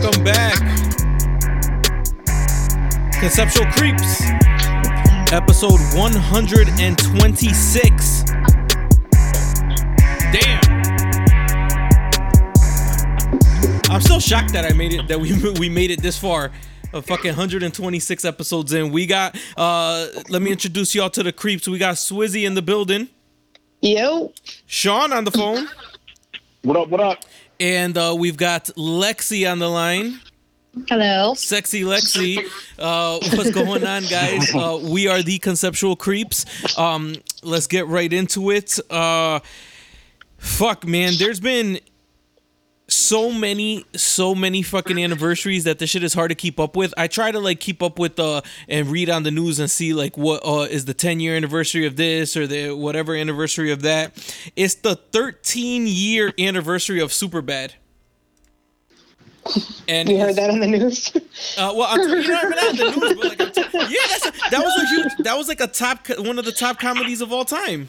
Welcome back. Conceptual Creeps, episode 126. Damn. I'm still shocked that I made it, that we made it this far. A fucking 126 episodes in. We got, let me introduce y'all to the Creeps. We got Swizzy in the building. Yo. Sean on the phone. What up, what up? And we've got Lexi on the line. Hello. Sexy Lexi. What's going on, guys? We are the Conceptual Creeps. Let's get right into it. Fuck, man. There's been so many fucking anniversaries that this shit is hard to keep up with. I try to like keep up with and read on the news and see like what is the 10-year anniversary of this or the whatever anniversary of that. It's the 13-year anniversary of Superbad. And you heard that on the news? Well, you know, not on the news, but like, yeah, that was like a top one of the top comedies of all time.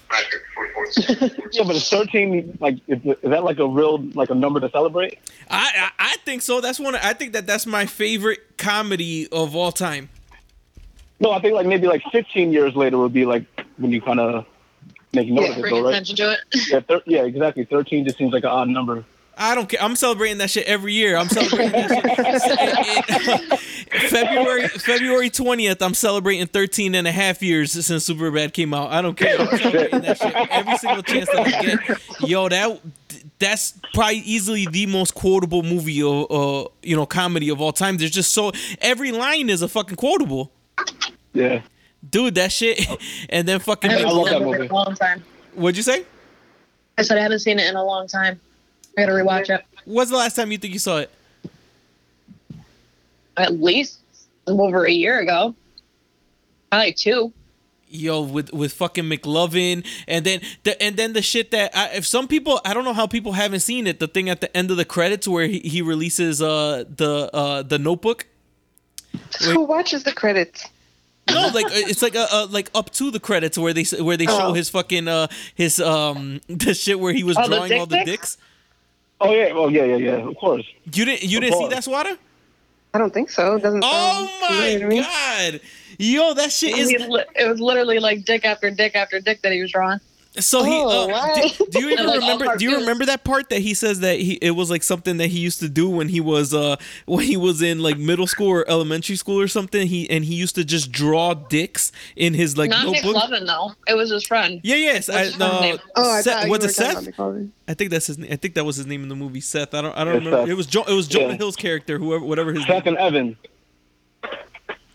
Yeah, but it's 13. Like, is that like a real like a number to celebrate? I think so. That's one. I think that's my favorite comedy of all time. No, I think like maybe like 15 years later would be like when you kind of make note of it, though, right? Attention to it. Yeah, yeah, exactly. 13 just seems like an odd number. I don't care. I'm celebrating that shit every year. I'm celebrating that shit. February 20th, I'm celebrating 13 and a half years since Superbad came out. I don't care. I'm celebrating that shit every single chance that I get. Yo, that's probably easily the most quotable movie or you know, comedy of all time. There's just so every line is a fucking quotable. Yeah. Dude, that shit. And then fucking I love that movie. Long time. What'd you say? I said I haven't seen it in a long time. I gotta rewatch it. When's the last time you think you saw it? At least over a year ago. Probably like 2. Yo, with fucking McLovin, and then the shit that if some people, I don't know how people haven't seen it. The thing at the end of the credits where he releases the Notebook. Who watches the credits? No, like it's like like up to the credits where they show his fucking the shit where he was drawing all the dicks. Oh yeah! Oh yeah! Of course. You didn't see that, Swatter? I don't think so. It doesn't. Oh my god! Yo, that shit is. It was literally like dick after dick after dick that he was drawing. So do you even remember? Do you remember that part that he says that it was like something that he used to do when he was in like middle school or elementary school or something? He used to just draw dicks in his like notebook. Not McLovin though. It was his friend. Yeah, yes. Was it Seth? I think that's his. I think that was his name in the movie. Seth. I don't remember. Seth. It was Jonah Hill's character. Whatever his. Seth name. And Evan.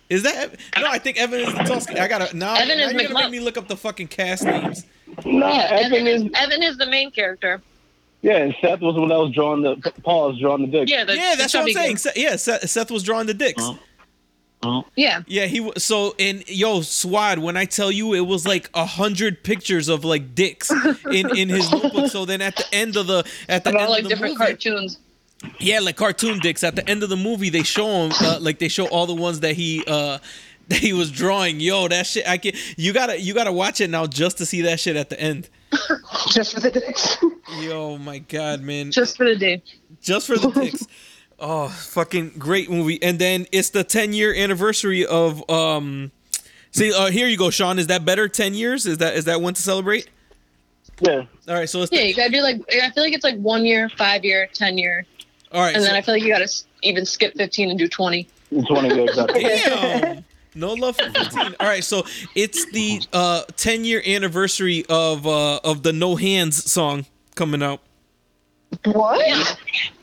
Is that no? I think Evan is Tulski. I gotta no. Evan is McLovin. Make me look up the fucking cast names. No, yeah, Evan is the main character. Yeah, and Seth was the one that was drawing the dicks. Yeah, that's what I'm saying. Seth was drawing the dicks. Yeah. He was so and yo Swad. When I tell you, it was like 100 pictures of like dicks in his notebook. So then at the end of the different movie, cartoons. Yeah, like cartoon dicks. At the end of the movie, they show him they show all the ones that he was drawing. Yo, that shit. I can't. You gotta watch it now just to see that shit at the end. Just for the dicks. Yo, my god, man. Just for the dick. Just for the dicks. Oh, fucking great movie. And then it's the 10-year anniversary of See, here you go, Sean. Is that better? 10 years? Is that one to celebrate? Yeah. All right. So it's you gotta do like. I feel like it's like 1 year, 5 year, 10 year. All right, and then I feel like you got to even skip 15 and do 20. 20, exactly. Damn. No love for 15. All right, so it's the 10-year anniversary of the No Hands song coming out. What?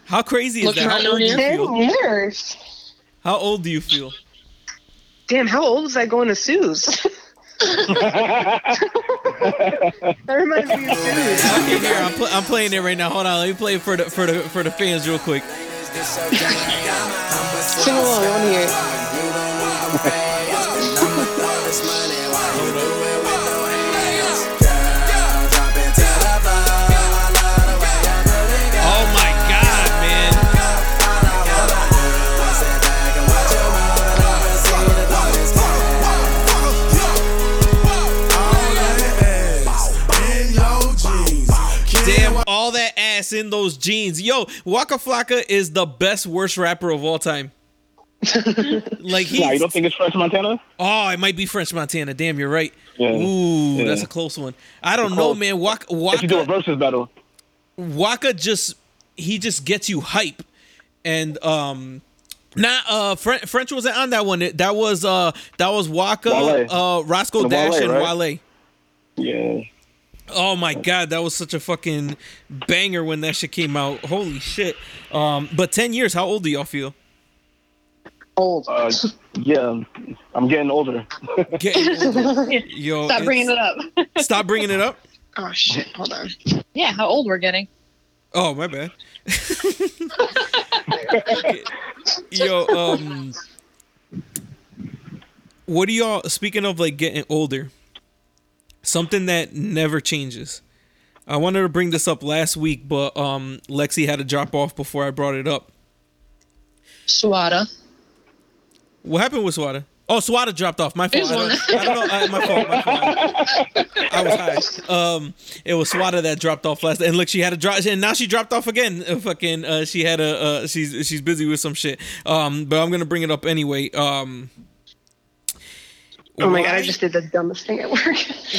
How crazy is that? How old do you feel? 10 years. How old do you feel? Damn, how old is I going to Sue's? That reminds me of okay, here I'm playing it right now. Hold on, let me play it for the fans real quick. Sing along, I want to hear it. Oh my god, man! All that ass X in those jeans. Yo, Waka Flocka is the best worst rapper of all time. Like he. Nah, you don't think it's French Montana? Oh, it might be French Montana. Damn, you're right. Yeah. Ooh, yeah. That's a close one. I don't know, man. Waka. If you do a versus battle, Waka just gets you hype, and French wasn't on that one. That was Waka, Wale. Roscoe Dash, Wale, right? And Wale. Yeah. Oh my God, that was such a fucking banger when that shit came out. Holy shit! But 10 years, how old do y'all feel? Old. Yeah, I'm getting older. Yo, stop bringing it up. Stop bringing it up? Oh, shit. Hold on. Yeah, how old we're getting. Oh, my bad. Yo, what do y'all, speaking of like getting older, something that never changes. I wanted to bring this up last week, but Lexi had a drop off before I brought it up. Swada. What happened with Swada? Oh, Swada dropped off. My fault. I don't know. My fault. I was high. It was Swada that dropped off last. And look, she had a drop, and now she dropped off again. Fucking. She had a. She's busy with some shit. But I'm gonna bring it up anyway. Oh my God! I just did the dumbest thing at work.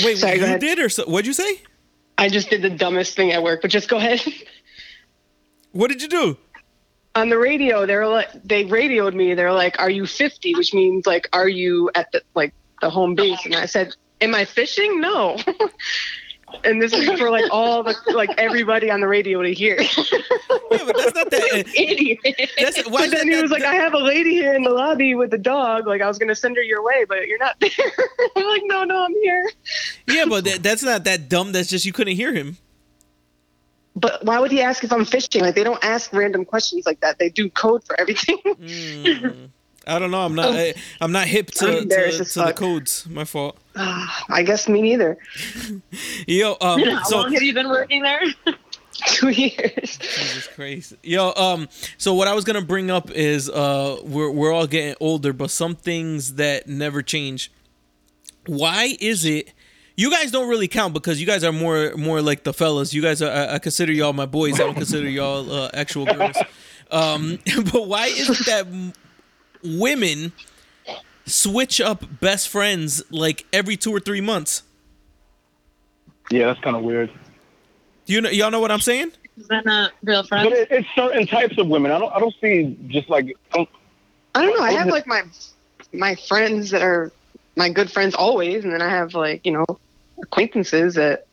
Wait, sorry, you did or so, what'd you say? I just did the dumbest thing at work. But just go ahead. What did you do? On the radio, they radioed me. They're like, "Are you 50?" Which means, like, are you at the home base? And I said, "Am I fishing?" No. And this is for like all the everybody on the radio to hear. Yeah, but that's not that idiot. But then he was like, "I have a lady here in the lobby with a dog. Like, I was gonna send her your way, but you're not there." I'm like, "No, I'm here." Yeah, but that's not that dumb. That's just you couldn't hear him. But why would he ask if I'm fishing? Like, they don't ask random questions like that. They do code for everything. I don't know. I'm not hip to the codes. My fault. I guess me neither. Yo, how long have you been working there? 2 years. Jesus Christ. Yo, so what I was gonna bring up is we're all getting older, but some things that never change. Why is it? You guys don't really count because you guys are more like the fellas. You guys are, I consider y'all my boys. I don't consider y'all actual girls. But why is it that women switch up best friends like every 2 or 3 months? Yeah, that's kind of weird. Y'all know what I'm saying? Is that not real friends? But it's certain types of women. I don't see just like. I don't know. I have like my friends that are my good friends always, and then I have like acquaintances that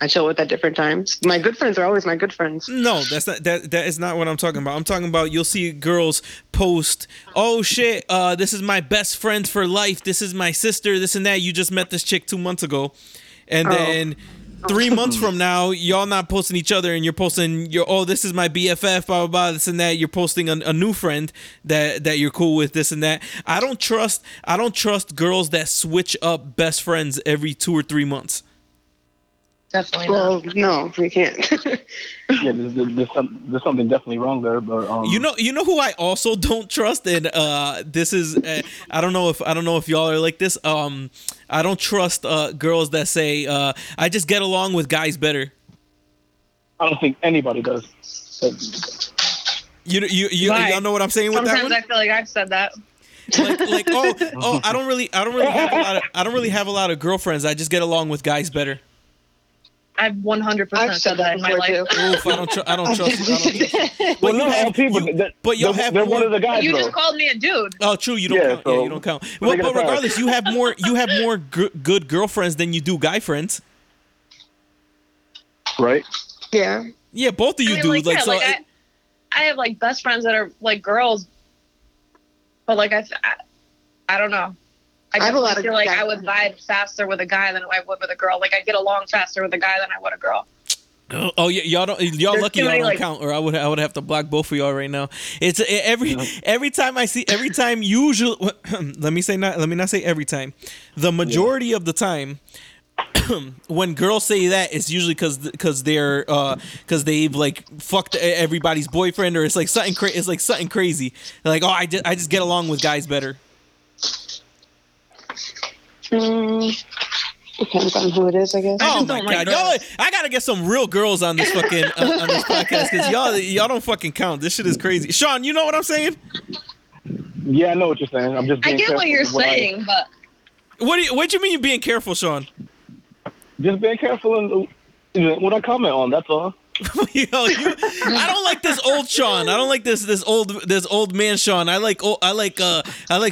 I chill with at different times. My good friends are always my good friends. No, that's not that is not what I'm talking about. I'm talking about you'll see girls post, "Oh shit, this is my best friend for life. This is my sister. This and that. You just met this chick 2 months ago," and then 3 months from now, y'all not posting each other, and you're posting your, "Oh, this is my BFF, blah blah blah," this and that. You're posting a new friend that you're cool with, this and that. I don't trust girls that switch up best friends every 2 or 3 months. Definitely. Well, no, we can't. Yeah, there's something definitely wrong there. But you know who I also don't trust, and this is I don't know if y'all are like this. I don't trust girls that say I just get along with guys better. I don't think anybody does. Y'all know what I'm saying with that one? Sometimes I feel like I've said that. Like I don't really have a lot of girlfriends. I just get along with guys better. I've 100% said that in my life. Oof, I don't trust. But they're one of the guys. You just called me a dude. Oh, true. You don't. Yeah, count. So yeah, you don't count. Well, but regardless, you have more. You have more good girlfriends than you do guy friends. Right. Yeah. Yeah, both of you do. Like, yeah, so I have like best friends that are like girls, but like I don't know. I feel like I would vibe faster with a guy than I would with a girl. Like, I get along faster with a guy than I would a girl. Oh yeah, y'all lucky y'all don't count, or I would have to block both of y'all right now. It's every time let me not say every time. The majority of the time when girls say that, it's usually because they've like fucked everybody's boyfriend, or it's like something crazy. They're like, "Oh, I just get along with guys better." Depends on who it is, I guess. Oh my god, y'all! I gotta get some real girls on this fucking on this podcast because y'all don't fucking count. This shit is crazy. Sean, you know what I'm saying? Yeah, I know what you're saying. I'm just being careful. I get what you're saying, but what do you mean you're being careful, Sean? Just being careful and what I comment on. That's all. I don't like this old Sean. I don't like this old man Sean. I like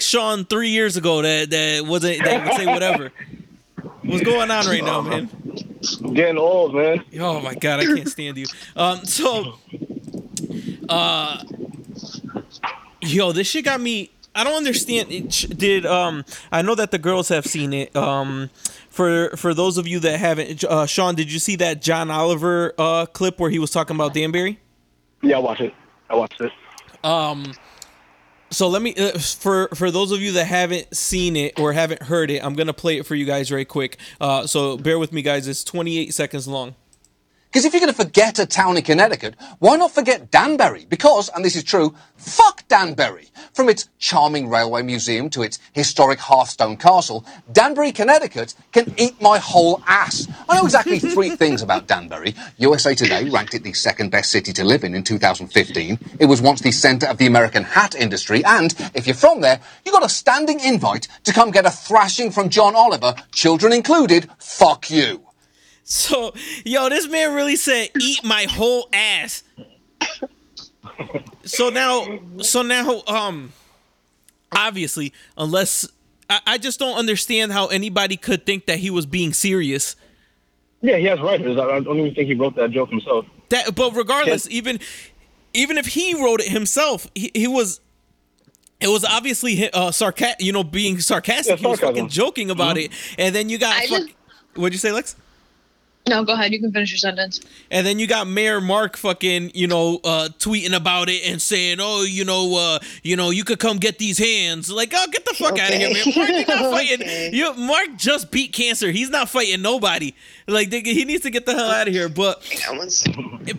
Sean 3 years ago that would say whatever. What's going on right now, man? I'm getting old, man. Oh my god, I can't stand you. This shit got me. I don't understand. I know that the girls have seen it. For those of you that haven't, Sean, did you see that John Oliver clip where he was talking about Danbury? Yeah, I watched it. So let me for those of you that haven't seen it or haven't heard it, I'm gonna play it for you guys right quick. So bear with me, guys. It's 28 seconds long. Because if you're going to forget a town in Connecticut, why not forget Danbury? Because, and this is true, fuck Danbury. From its charming railway museum to its historic Hearthstone Castle, Danbury, Connecticut can eat my whole ass. I know exactly three things about Danbury. USA Today ranked it the second best city to live in 2015. It was once the centre of the American hat industry. And if you're from there, you got a standing invite to come get a thrashing from John Oliver, children included, fuck you. So, yo, this man really said, "Eat my whole ass." So now, obviously, unless I just don't understand how anybody could think that he was being serious. Yeah, he has writers. I don't even think he wrote that joke himself. But regardless, even if he wrote it himself, it was obviously being sarcastic. Yeah, he was fucking joking about it, and then you got. What'd you say, Lex? No, go ahead. You can finish your sentence. And then you got Mayor Mark fucking, tweeting about it and saying, you could come get these hands. Like, oh, get the fuck out of here, man. Mark, you're not fighting. Mark just beat cancer. He's not fighting nobody. Like, he needs to get the hell out of here. But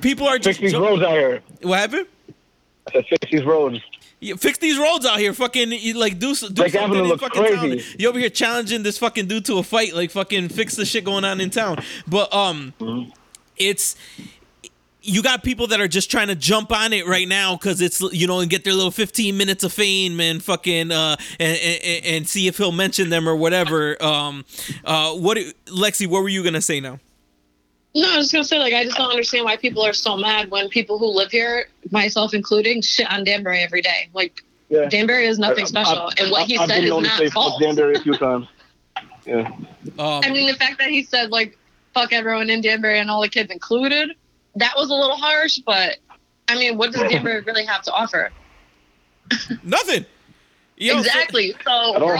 people are just... Fix these roads out here. What happened? I said fix these roads. Yeah, fix these roads out here. Fucking, do something in fucking town. You over here challenging this fucking dude to a fight. Like, fucking fix the shit going on in town. But, you got people that are just trying to jump on it right now because it's, and get their little 15 minutes of fame and fucking, and see if he'll mention them or whatever. Lexi, what were you going to say now? No, I was just going to say, I just don't understand why people are so mad when people who live here, myself including, shit on Danbury every day. Danbury is nothing special. And what he said is not false. Danbury a few times. Yeah. The fact that he said, fuck everyone in Danbury and all the kids included, that was a little harsh, but, what does Danbury really have to offer? Nothing. Exactly. So we're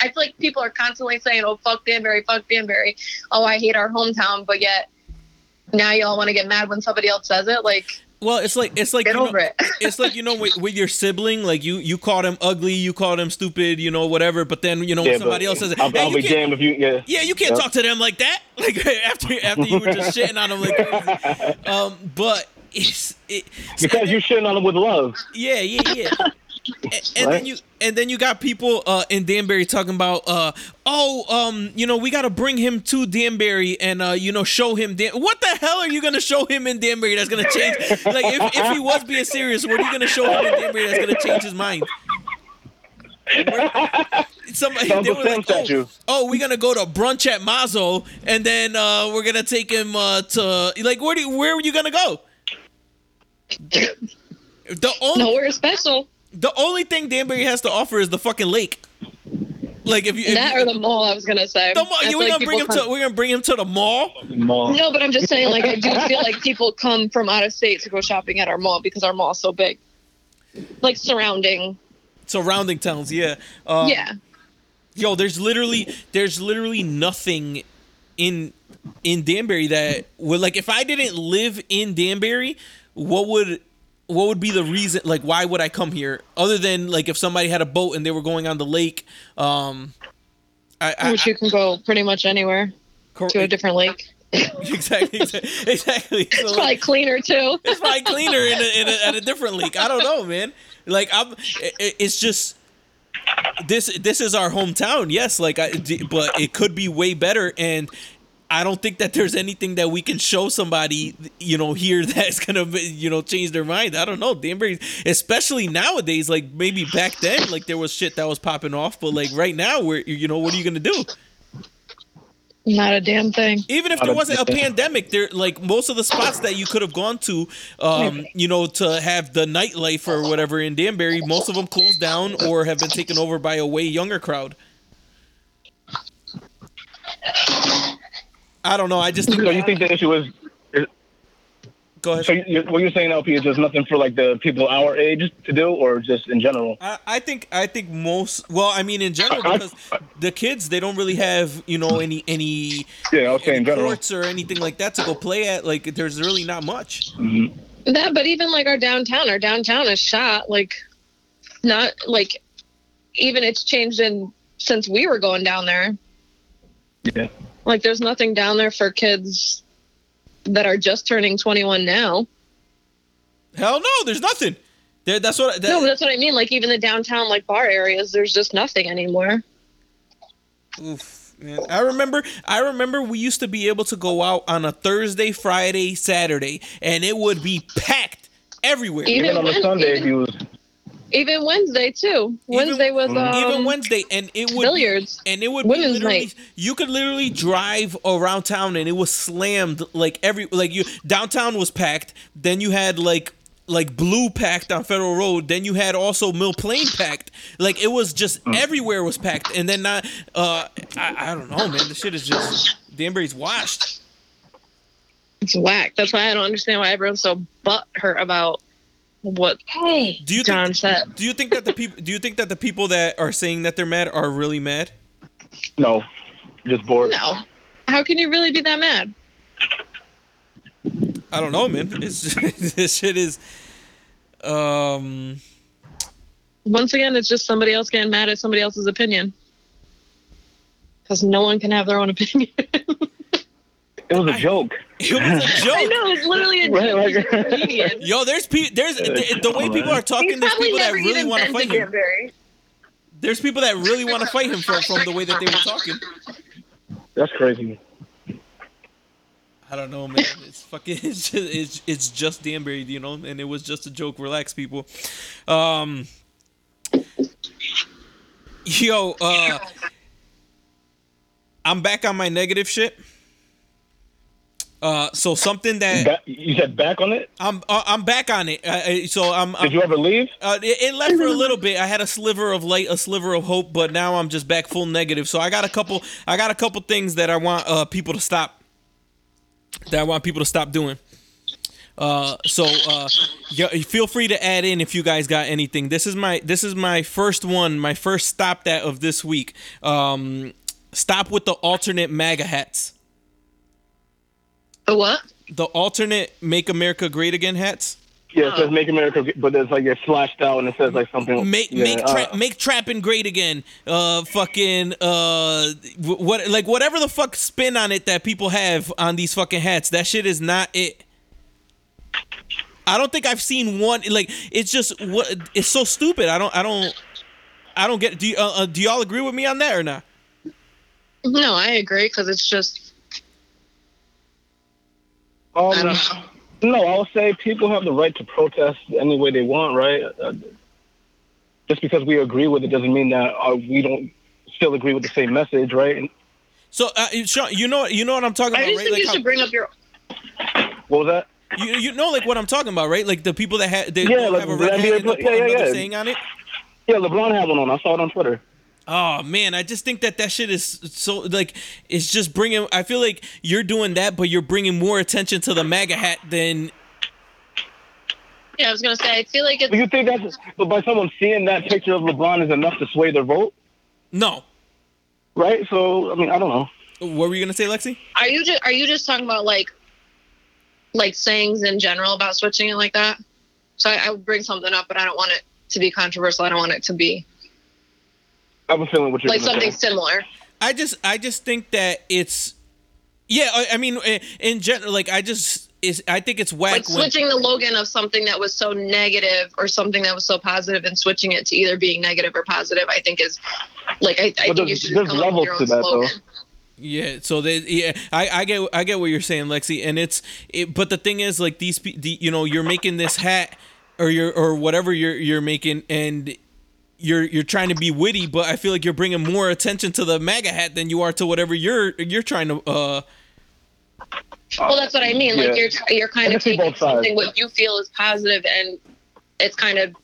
I feel like people are constantly saying, "Oh, fuck Danbury, fuck Danbury." Oh, I hate our hometown, but yet now y'all want to get mad when somebody else says it. Well, it's like get over it. It's like with your sibling, you called him ugly, you called him stupid, whatever. But then when somebody else says it, I'll be damned if you. Yeah, you can't talk to them like that. After you were just shitting on them crazy. But it's because you shitting on them with love. Yeah. And then you got people in Danbury talking about we got to bring him to Danbury and show him what the hell are you going to show him in Danbury that's going to change if he was being serious, what are you going to show him in Danbury that's going to change his mind? They were we're going to go to brunch at Mazo and then we're going to take him to where were you going to go? Nowhere special. The only thing Danbury has to offer is the fucking lake. Or the mall, I was gonna say. The mall. We're gonna bring him to the mall. No, but I'm just saying, I do feel like people come from out of state to go shopping at our mall because our mall's so big. Surrounding towns, yeah. Yeah. Yo, there's literally nothing in Danbury that would if I didn't live in Danbury, what would be the reason, why would I come here? Other than, if somebody had a boat and they were going on the lake, Which you can go pretty much anywhere to a different lake. Exactly. It's probably cleaner, too. It's probably cleaner at a different lake. I don't know, man. It's just... this is our hometown, yes, like but it could be way better, and I don't think that there's anything that we can show somebody, you know, here that's gonna, you know, change their mind. I don't know, Danbury, especially nowadays. Like maybe back then, like there was shit that was popping off, but like right now, we're, you know, what are you gonna do? Not a damn thing. Even if there wasn't a pandemic, there, like most of the spots that you could have gone to, you know, to have the nightlife or whatever in Danbury, most of them closed down or have been taken over by a way younger crowd. I don't know. I just think. So you think the issue is? Go ahead. So what you're saying, LP, is there's nothing for like the people our age to do, or just in general? I think most. Well, I mean, in general, because the kids, they don't really have, you know, any. Yeah, I'll say in general. Sports or anything like that to go play at. Like, there's really not much. Mm-hmm. That, but even like our downtown is shot. Like, not like, even it's changed in since we were going down there. Yeah. Like, there's nothing down there for kids that are just turning 21 now. Hell no, there's nothing. No, that's what I mean. Like, even the downtown, like, bar areas, there's just nothing anymore. Oof, man. I remember we used to be able to go out on a Thursday, Friday, Saturday, and it would be packed everywhere. Even on a Sunday, if you was... Even Wednesday too. Wednesday was even Wednesday, and it would billiards be, and it would women's be literally night. You could literally drive around town, and it was slammed. Like you downtown was packed. Then you had like Blue packed on Federal Road. Then you had also Mill Plain packed. Like it was just everywhere was packed. And then not. I don't know, man. The shit is just Danbury's washed. It's whack. That's why I don't understand why everyone's so butthurt about. What? Hey, do you think that the people that are saying that they're mad are really mad? No, just bored. No, how can you really be that mad? I don't know, man. This shit is. Once again, it's just somebody else getting mad at somebody else's opinion, because no one can have their own opinion. It was a joke. It was a joke. I know, it was literally a joke. Right, like, yo, there's the way people are talking. There's people that really want to fight him. There's people that really want to fight him from the way that they were talking. That's crazy. I don't know, man. It's fucking. It's just Danbury, you know. And it was just a joke. Relax, people. Yo, I'm back on my negative shit. So something that you said back on it. I'm back on it. Did you ever leave? It left for a little bit. I had a sliver of light, a sliver of hope, but now I'm just back full negative. So I got a couple things that I want people to stop. That I want people to stop doing. Feel free to add in if you guys got anything. This is my first one. My first stop that of this week. Stop with the alternate MAGA hats. The what? The alternate Make America Great Again hats. Yeah, it says Make America, but it's like it's slashed out and it says like something. Make trapping great again. Whatever the fuck spin on it that people have on these fucking hats. That shit is not it. I don't think I've seen one. Like it's just what it's so stupid. I don't get. Do y'all agree with me on that or not? No, I agree because it's just. No, I'll say people have the right to protest any way they want, right? Just because we agree with it doesn't mean that we don't still agree with the same message, right? So, Sean, you know what I'm talking about, right? I just think you should bring up your... What was that? You know, like, what I'm talking about, right? Like, the people that have a red hat and another saying on it? Yeah, LeBron had one on. I saw it on Twitter. Oh, man, I just think that shit is so, like, it's just bringing, I feel like you're doing that, but you're bringing more attention to the MAGA hat than... Yeah, I was going to say, I feel like it's... You think that's, but by someone seeing that picture of LeBron is enough to sway their vote? No. Right? So, I mean, I don't know. What were you going to say, Lexi? Are you just talking about, like sayings in general about switching it like that? So I would bring something up, but I don't want it to be controversial. I don't want it to be... I have a feeling what you're like something say. Similar. I just think that it's, yeah. I mean, in general, like I just I think it's whack. Like switching the Logan of something that was so negative or something that was so positive and switching it to either being negative or positive, I think is like I think you should come up with your own slogan. Though. Yeah, so I get what you're saying, Lexi, and but the thing is, like, you're making this hat or whatever you're making, and you're trying to be witty, but I feel like you're bringing more attention to the MAGA hat than you are to whatever you're trying to. Well, that's what I mean. Yeah. Like you're kind of taking something what you feel is positive, and it's kind of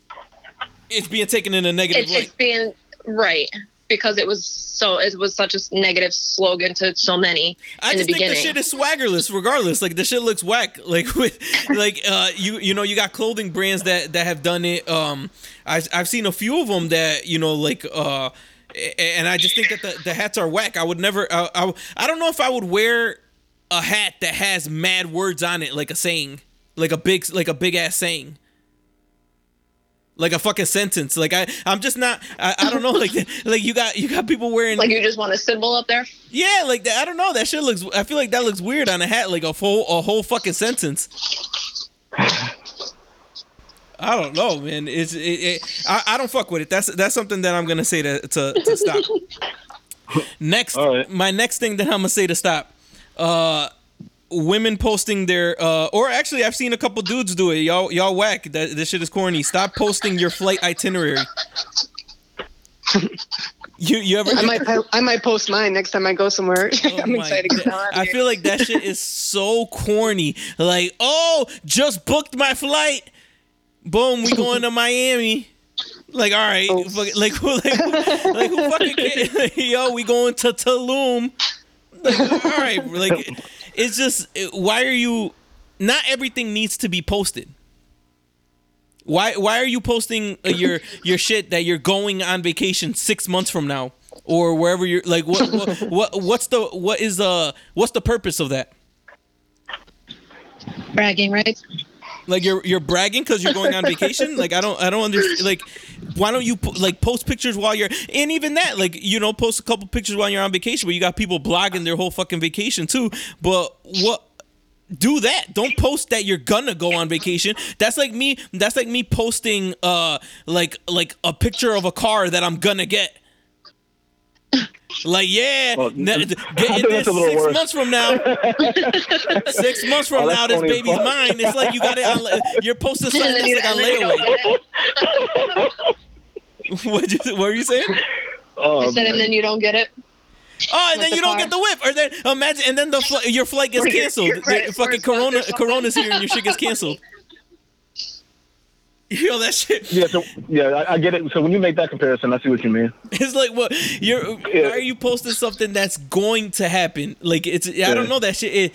it's being taken in a negative light. It's being right. Because it was such a negative slogan to so many. I just think the shit is swaggerless, regardless. Like the shit looks whack. Like you got clothing brands that have done it. I've seen a few of them that and I just think that the hats are whack. I would never. I don't know if I would wear a hat that has mad words on it, like a saying, like a big ass saying. Like a fucking sentence. Like I'm just not. I don't know. Like you got people wearing. Like you just want a symbol up there. Yeah, like that. I don't know. That shit looks. I feel like that looks weird on a hat. Like a whole fucking sentence. I don't know, man. I don't fuck with it. That's something that I'm gonna say to stop. Next, my next thing that I'm gonna say to stop. Women posting their or actually I've seen a couple dudes do it. Y'all whack. This shit is corny. Stop posting your flight itinerary. You ever? I might post mine next time I go somewhere. Oh I'm excited. I feel like that shit is so corny. Like, oh, just booked my flight. Boom, we going to Miami. Like, all right, like who fucking cares? Like, yo, we going to Tulum. Like, all right, like. It's just, why are you? Not everything needs to be posted. Why are you posting your shit that you're going on vacation 6 months from now or wherever you're? Like, what's the purpose of that? Bragging rights. Like you're bragging because you're going on vacation. Like I don't understand. Like why don't you post pictures while you're and even that post a couple pictures while you're on vacation. But you got people blogging their whole fucking vacation too. But what do that? Don't post that you're gonna go on vacation. That's like me posting like a picture of a car that I'm gonna get. Like yeah, well, get in this 6 months from now. 6 months from now, this baby's mine. It's like you got it. You're posting something that's like on layaway. What were you saying? I said, and then you don't get it. Oh, and then you don't get the whip, or then imagine, and then your flight gets canceled. Your fucking Corona's here, and your shit gets canceled. You know that shit. Yeah, I get it. So when you make that comparison, I see what you mean. It's like, what? Why are you posting something that's going to happen? Like, it's I don't know that shit.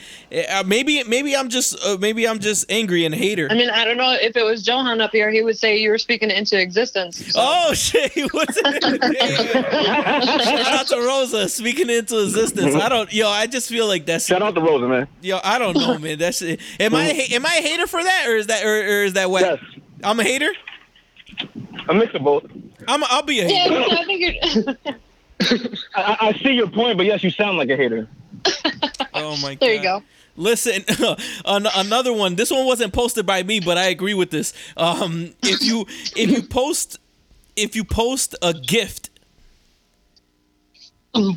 Maybe I'm just angry and a hater. I mean, I don't know if it was Johan up here, he would say you were speaking into existence. So. Oh shit, he wasn't. Shout out to Rosa speaking into existence. I just feel like that's. Shout out to Rosa, man. Yo, I don't know, man. That shit. Am I a hater for that, or is that whack? Yes. I'm a hater? A mix of both. I'll be a hater. Yeah, I think you're... I see your point, but yes, you sound like a hater. Oh, my God. There you go. Listen, another one. This one wasn't posted by me, but I agree with this. If you post a gift,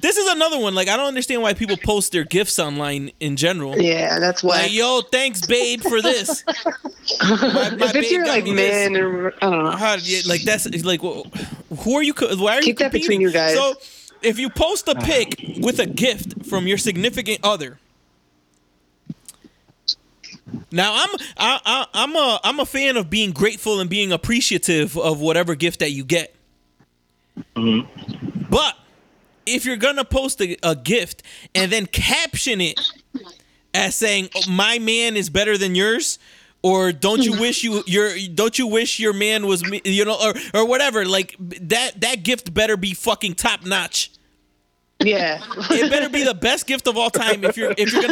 this is another one. Like, I don't understand why people post their gifts online in general. Yeah, that's why. Like, yo, thanks, babe, for this. My if you're like man, or, I don't know. Like that's like, who are you? Why are you keep competing? That between you guys? So, if you post a pic with a gift from your significant other, now I'm a fan of being grateful and being appreciative of whatever gift that you get, mm-hmm. But. If you're going to post a gift and then caption it as saying, oh, my man is better than yours, or don't you wish your man was me, or whatever, like that gift better be fucking top notch. Yeah. It better be the best gift of all time if you're going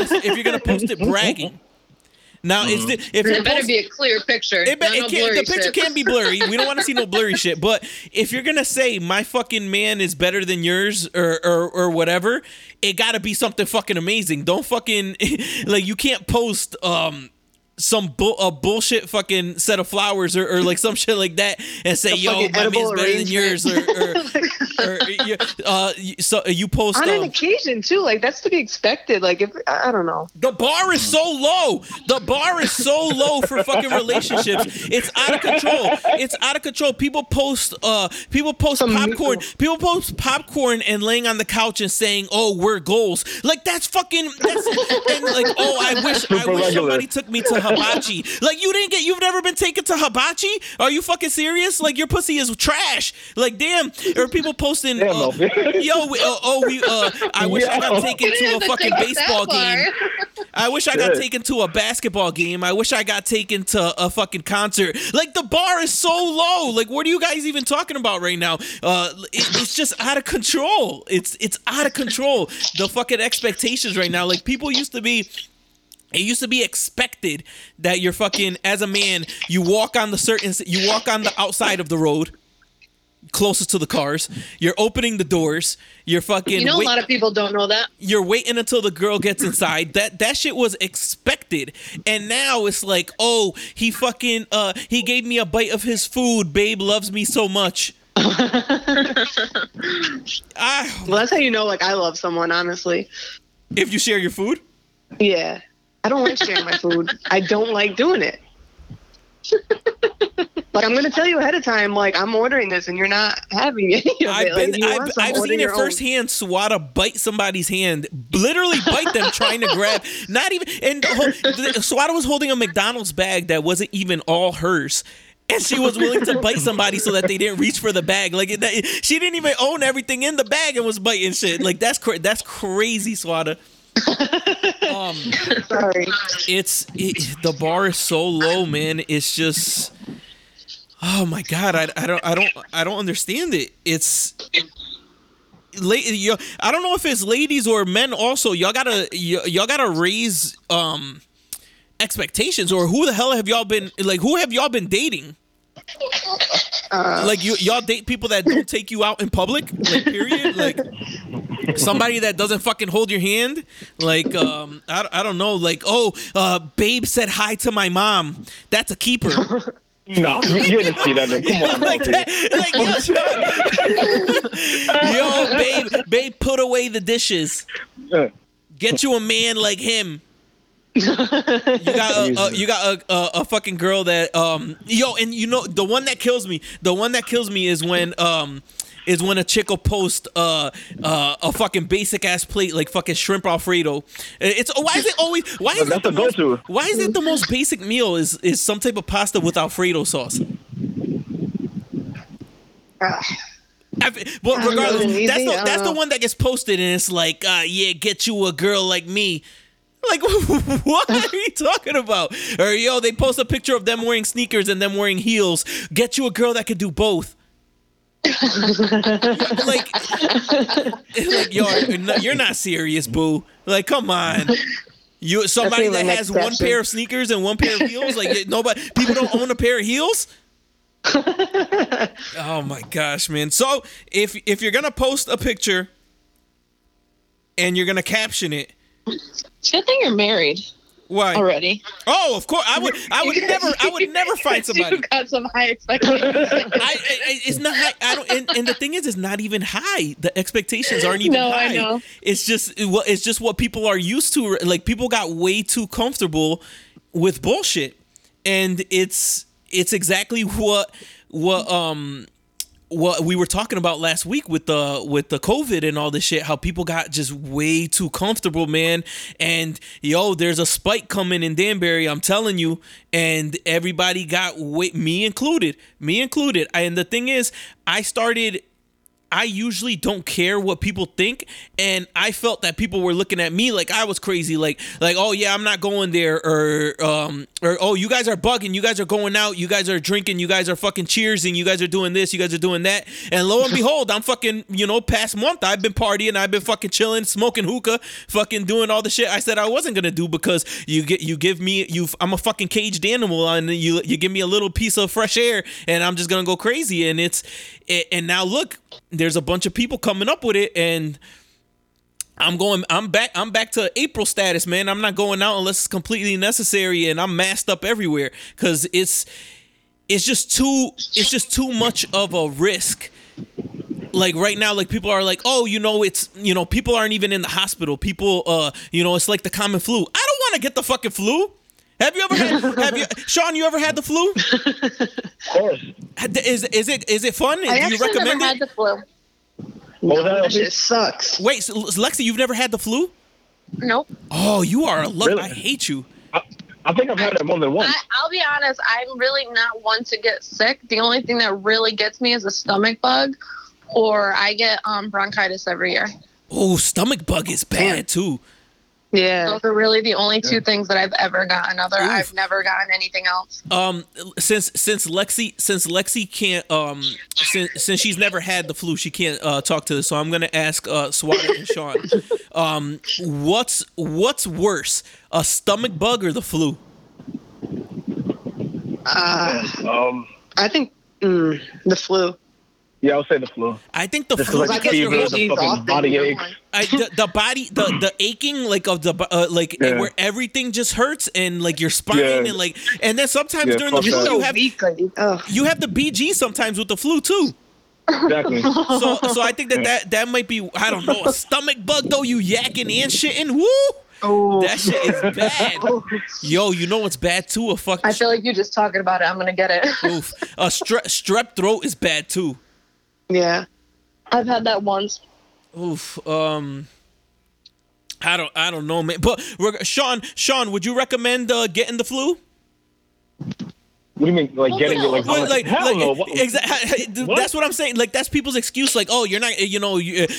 to post it bragging. Now, mm-hmm. It better be a clear picture. The picture can't be blurry. We don't want to see no blurry shit. But if you're gonna say my fucking man is better than yours or whatever, it gotta be something fucking amazing. Don't fucking like you can't post a bullshit fucking set of flowers or like some shit like that and say, yo, my meat's better than yours or so you post on an occasion too, like that's to be expected. Like if I don't know, the bar is so low for fucking relationships. It's out of control. People post popcorn and laying on the couch and saying, oh, we're goals. Like that's and like, oh, I wish somebody took me to hibachi. Like you've never been taken to hibachi? Are you fucking serious? Like your pussy is trash. Like damn. Or people posting I wish I got taken to a basketball game. I wish I got taken to a fucking concert. Like the bar is so low. Like what are you guys even talking about right now? It's just out of control. It's out of control. The fucking expectations right now. Like people It used to be expected that you're fucking, as a man, you walk on the outside of the road, closest to the cars. You're opening the doors. You're fucking. You know, a lot of people don't know that. You're waiting until the girl gets inside. That shit was expected, and now it's like, oh, he fucking, he gave me a bite of his food. Babe loves me so much. Well, that's how you know, like I love someone, honestly. If you share your food. Yeah. I don't like sharing my food. I don't like doing it. Like, I'm going to tell you ahead of time, like, I'm ordering this and you're not having it. I've seen it firsthand. Swada bite somebody's hand. Literally bite them trying to grab. Not even. And Swada was holding a McDonald's bag that wasn't even all hers. And she was willing to bite somebody so that they didn't reach for the bag. Like, she didn't even own everything in the bag and was biting shit. Like, that's crazy, Swada. Sorry. The bar is so low, man. It's just, oh my god, I don't understand it. It's I don't know if it's ladies or men also. Y'all gotta raise expectations. Or who the hell have y'all been like? Who have y'all been dating? Like y'all date people that don't take you out in public, like period, like somebody that doesn't fucking hold your hand, like I don't know, like babe said hi to my mom. That's a keeper. No, you didn't see that. Man. Come on, like that, like, yo, babe, put away the dishes. Get you a man like him. You got a fucking girl that and you know the one that kills me is when a chick will post a fucking basic ass plate like fucking shrimp Alfredo. Why is it the most basic meal is some type of pasta with Alfredo sauce? Well, regardless, that's the one that gets posted and it's like get you a girl like me. Like, what are you talking about? Or, yo, they post a picture of them wearing sneakers and them wearing heels. Get you a girl that could do both. like, yo, you're not serious, boo. Like, come on. You somebody that has one pair of sneakers and one pair of heels? Like, people don't own a pair of heels? Oh, my gosh, man. So, if you're going to post a picture and you're going to caption it, it's a good thing you're married. Why? Already. Oh, of course. I would never find somebody. You got some high expectations. It's not high. I don't. And the thing is, it's not even high. The expectations aren't even high. I know. It's just what people are used to. Like people got way too comfortable with bullshit, and it's exactly what we were talking about last week with the COVID and all this shit, how people got just way too comfortable, man. And yo, there's a spike coming in Danbury, I'm telling you. And everybody got way, me included. And the thing is, I usually don't care what people think, and I felt that people were looking at me like I was crazy, like oh yeah, I'm not going there, or oh, you guys are bugging, you guys are going out, you guys are drinking, you guys are fucking cheersing, you guys are doing this, you guys are doing that, and lo and behold, I'm fucking, past month I've been partying, I've been fucking chilling, smoking hookah, fucking doing all the shit I said I wasn't gonna do because I'm a fucking caged animal, and you give me a little piece of fresh air, and I'm just gonna go crazy, and and now look. There's a bunch of people coming up with it, and I'm back to April status, man. I'm not going out unless it's completely necessary, and I'm masked up everywhere because it's just too much of a risk. Like right now, like people are like, oh, you know, it's, you know, people aren't even in the hospital. People, you know, it's like the common flu. I don't want to get the fucking flu. Sean, you ever had the flu? Of course. Is it fun? Do you recommend it? I had the flu. No, it sucks. Wait, so Lexi, you've never had the flu? Nope. Oh, you are a lucky. Really? I hate you. I think I've had it more than once. I'll be honest. I'm really not one to get sick. The only thing that really gets me is a stomach bug, or I get bronchitis every year. Oh, stomach bug is bad too. Yeah, those are really the only two things that I've ever gotten. I've never gotten anything else. Since Lexi can't since she's never had the flu, she can't talk to this. So I'm gonna ask Swada and Sean, what's worse, a stomach bug or the flu? I think the flu. Yeah, I would say the flu. I think the flu. Like the body ache. The aching, like of the where everything just hurts and like your spine and like, and then sometimes during the flu you have the BG sometimes with the flu too. Exactly. So I think that might be, I don't know, a stomach bug though. You yakking and shitting. Woo. Oh. That shit is bad. Yo, you know what's bad too? I feel like you just talking about it. I'm gonna get it. Oof. A strep throat is bad too. Yeah, I've had that once. Oof. I don't know, man. But Sean, would you recommend getting the flu? What do you mean, like getting it? Like hell no. Exactly. That's what I'm saying. Like that's people's excuse. Like, oh, you're not. You know,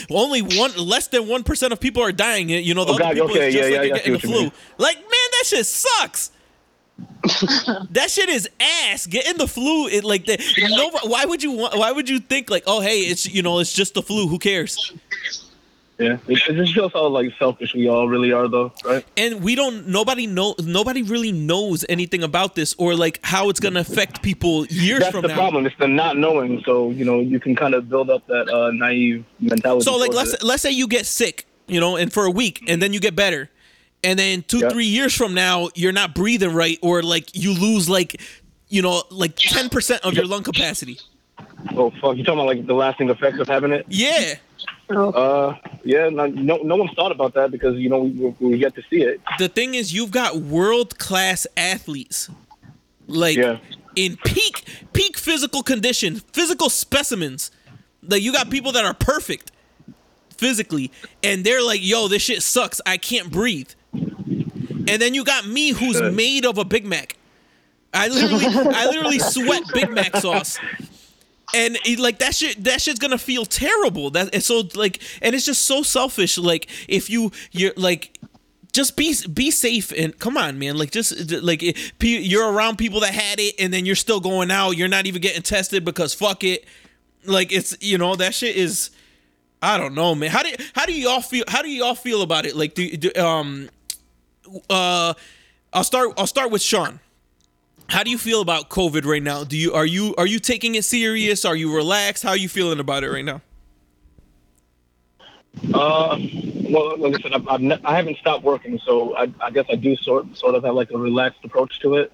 only less than 1% of people are dying. You know, the other people is just like getting the flu. Like, man, that shit sucks. That shit is ass. Getting the flu, it like that. Why would you think like, oh hey, it's, you know, it's just the flu. Who cares? Yeah, it just shows how like selfish we all really are, though, right? And we don't. Nobody really knows anything about this or like how it's gonna affect people years from now. That's the problem. It's the not knowing. So you know, you can kind of build up that naive mentality. So like, let's say you get sick, you know, and for a week, and then you get better. And then 2-3 years from now, you're not breathing right, or like you lose like, you know, like 10% of your lung capacity. Oh fuck! You talking about like the lasting effects of having it? Yeah. No one's thought about that because you know we get to see it. The thing is, you've got world class athletes, like in peak physical condition, physical specimens. Like you got people that are perfect physically, and they're like, "Yo, this shit sucks. I can't breathe." And then you got me, who's made of a Big Mac. I literally sweat Big Mac sauce, and it, like that shit's gonna feel terrible. And it's just so selfish. Like if you're like, just be safe and come on, man. Like just like you're around people that had it, and then you're still going out. You're not even getting tested because fuck it. Like it's, you know, that shit is. I don't know, man. How do y'all feel about it? Like, I'll start with Sean. How do you feel about COVID right now? Are you taking it serious? Are you relaxed? How are you feeling about it right now? Well, like I said, I haven't stopped working, so I guess I do sort of have like a relaxed approach to it,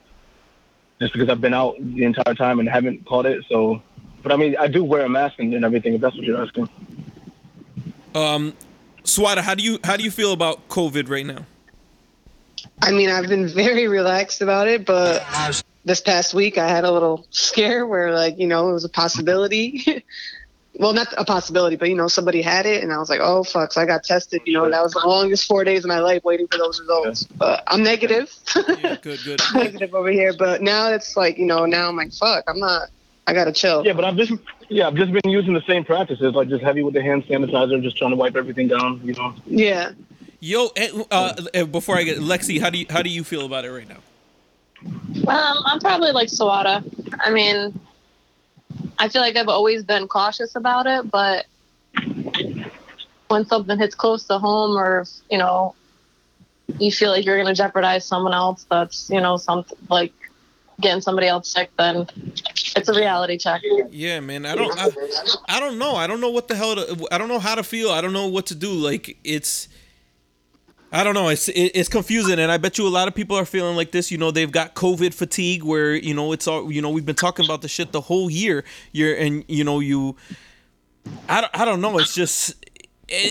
just because I've been out the entire time and haven't caught it. So, but I mean, I do wear a mask and everything, if that's what you're asking. Swada, how do you feel about COVID right now? I mean, I've been very relaxed about it, but this past week I had a little scare where, like, you know, it was a possibility. Well, not a possibility, but, you know, somebody had it, and I was like, oh, fuck, so I got tested, you know, and that was the longest 4 days of my life waiting for those results. But I'm negative. Yeah, good. I'm negative over here, but now it's like, you know, now I'm like, fuck, I'm not. I gotta chill. Yeah, but I've just been using the same practices, like just heavy with the hand sanitizer, just trying to wipe everything down, you know. Yeah. Yo, before I get Lexi, how do you feel about it right now? I'm probably like Sawada. I mean, I feel like I've always been cautious about it, but when something hits close to home, or you know, you feel like you're gonna jeopardize someone else, that's, you know, something like getting somebody else sick, then It's a reality check. Yeah, man. I don't know. I don't know what the hell to, I don't know how to feel. I don't know what to do. Like, it's, I don't know. It's confusing, and I bet you a lot of people are feeling like this. You know, they've got COVID fatigue, where you know it's all. You know, we've been talking about the shit the whole year. I don't know. It's just,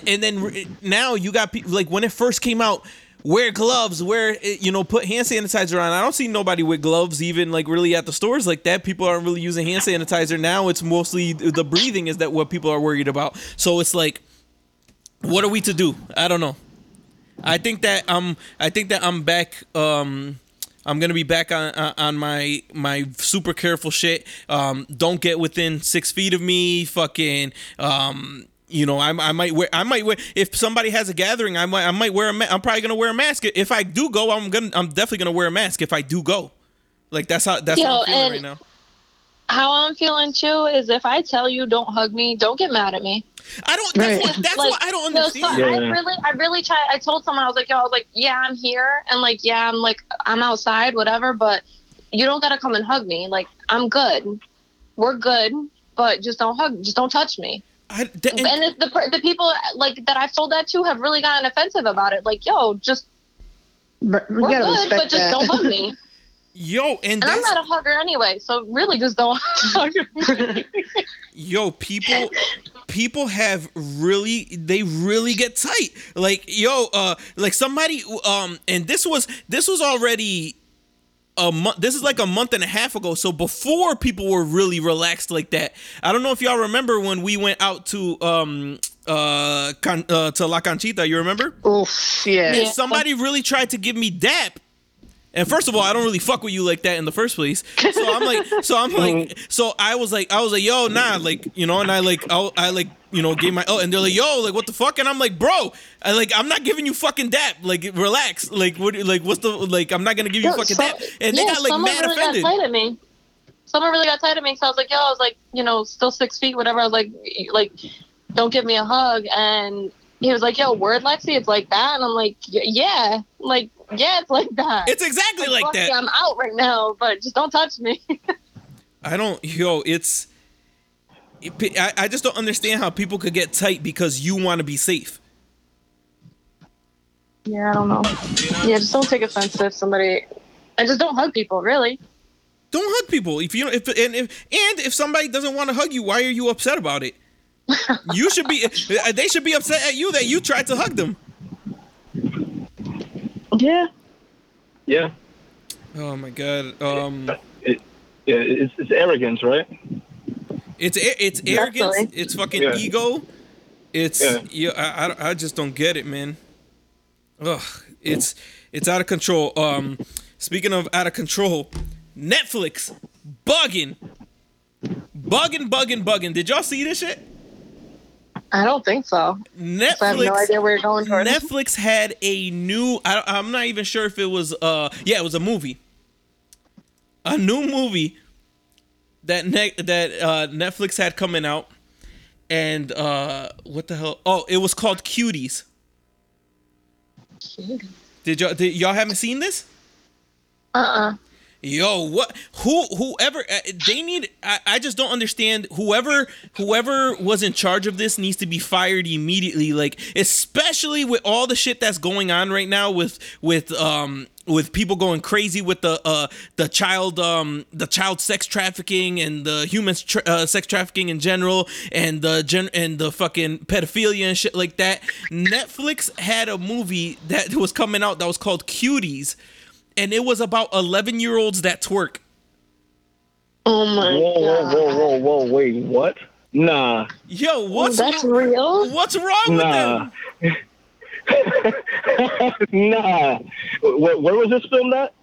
and then now you got people like when it first came out. Wear gloves, put hand sanitizer on. I don't see nobody with gloves even like really at the stores like that. People aren't really using hand sanitizer. Now it's mostly the breathing is that what people are worried about. So it's like, what are we to do? I don't know. I think that I'm back. I'm going to be back on my super careful shit. Don't get within 6 feet of me. Fucking, I might wear if somebody has a gathering, I might wear a mask. I'm probably gonna wear a mask if I do go. I'm definitely gonna wear a mask if I do go. Like that's how I'm feeling right now. How I'm feeling too is if I tell you don't hug me, don't get mad at me. I don't. That's, right. That's like, what I don't understand. So yeah. I really try. I told someone I was like, yeah, I'm here, and like, yeah, I'm outside, whatever. But you don't gotta come and hug me. Like I'm good. We're good, but just don't hug. Just don't touch me. And the people like that I've told that to have really gotten offensive about it. Like, yo, just we're good, but just don't hug me. Yo, and I'm not a hugger anyway, so really just don't hug me. Yo, people have really get tight. Like, yo, like somebody, and this was already. This is like a month and a half ago, so before people were really relaxed like that. I don't know if y'all remember when we went out to La Conchita. You remember? Oh, yeah. And somebody really tried to give me dap. And first of all, I don't really fuck with you like that in the first place. So I was like, yo, nah, like, you know, and I you know, gave my, oh, and they're like, yo, like, what the fuck? And I'm like, bro, I'm not giving you fucking dap. Like, relax. Like, what? Like, what's the, like, I'm not going to give you fucking dap. And they got, like, mad really offended. Someone really got tight at me. So I was like, yo, you know, still 6 feet, whatever. I was like, don't give me a hug. And he was like, yo, word, Lexi, it's like that. And I'm like, yeah, like, yeah, it's like that. It's exactly like that. I'm out right now, but just don't touch me. I just don't understand how people could get tight because you want to be safe. Yeah, I don't know. Yeah, just don't take offense if somebody. I just don't hug people, really. Don't hug people if somebody doesn't want to hug you, why are you upset about it? You should be. They should be upset at you that you tried to hug them. Yeah. Oh my God. It's arrogance, right? It's arrogance. Right. It's fucking ego. It's I just don't get it, man. Ugh. It's out of control. Speaking of out of control, Netflix bugging. Did y'all see this shit? I don't think so. Netflix, I have no idea where you're going towards. Netflix had a new. I'm not even sure if it was. It was a movie. A new movie that Netflix had coming out, and what the hell? Oh, it was called Cuties. Did y'all haven't seen this? Yo, what? Whoever they need, I just don't understand. Whoever was in charge of this needs to be fired immediately. Like, especially with all the shit that's going on right now with people going crazy with the child sex trafficking and the human sex trafficking in general and the fucking pedophilia and shit like that. Netflix had a movie that was coming out that was called Cuties. And it was about 11-year-olds that twerk. Oh my God! Whoa! Wait, what? Nah. Yo, that's real? What's wrong with them? Nah. Where was this filmed at?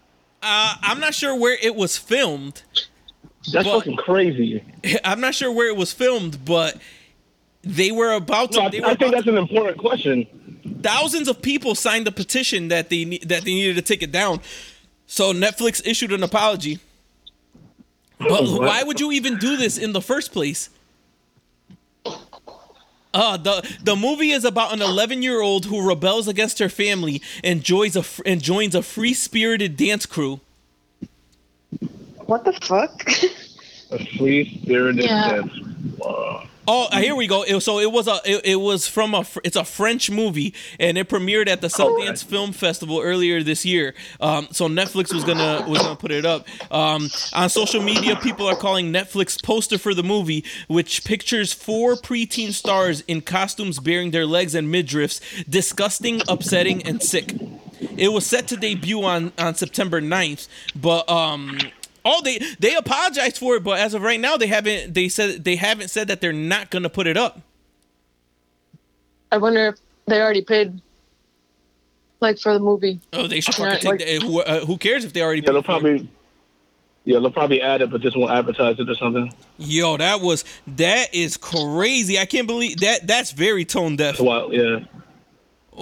I'm not sure where it was filmed. That's fucking crazy. I'm not sure where it was filmed, but they were about to. I think that's an important question. Thousands of people signed a petition that they needed to take it down. So Netflix issued an apology. But why would you even do this in the first place? The movie is about an 11-year-old who rebels against her family and joins a free-spirited dance crew. What the fuck? asleep during the death. Wow. Oh, here we go. So it was from a French movie, and it premiered at the Sundance Film Festival earlier this year. So Netflix was gonna put it up. On social media, people are calling Netflix poster for the movie, which pictures 4 preteen stars in costumes bearing their legs and midriffs, disgusting, upsetting, and sick. It was set to debut on September 9th, but they apologized for it, but as of right now, they haven't said that they're not gonna put it up. I wonder if they already paid, like, for the movie. Oh, they should fucking take that. Who cares if they already? Yeah, they'll probably add it, but just won't advertise it or something. Yo, that is crazy. I can't believe that. That's very tone deaf. Wow, yeah.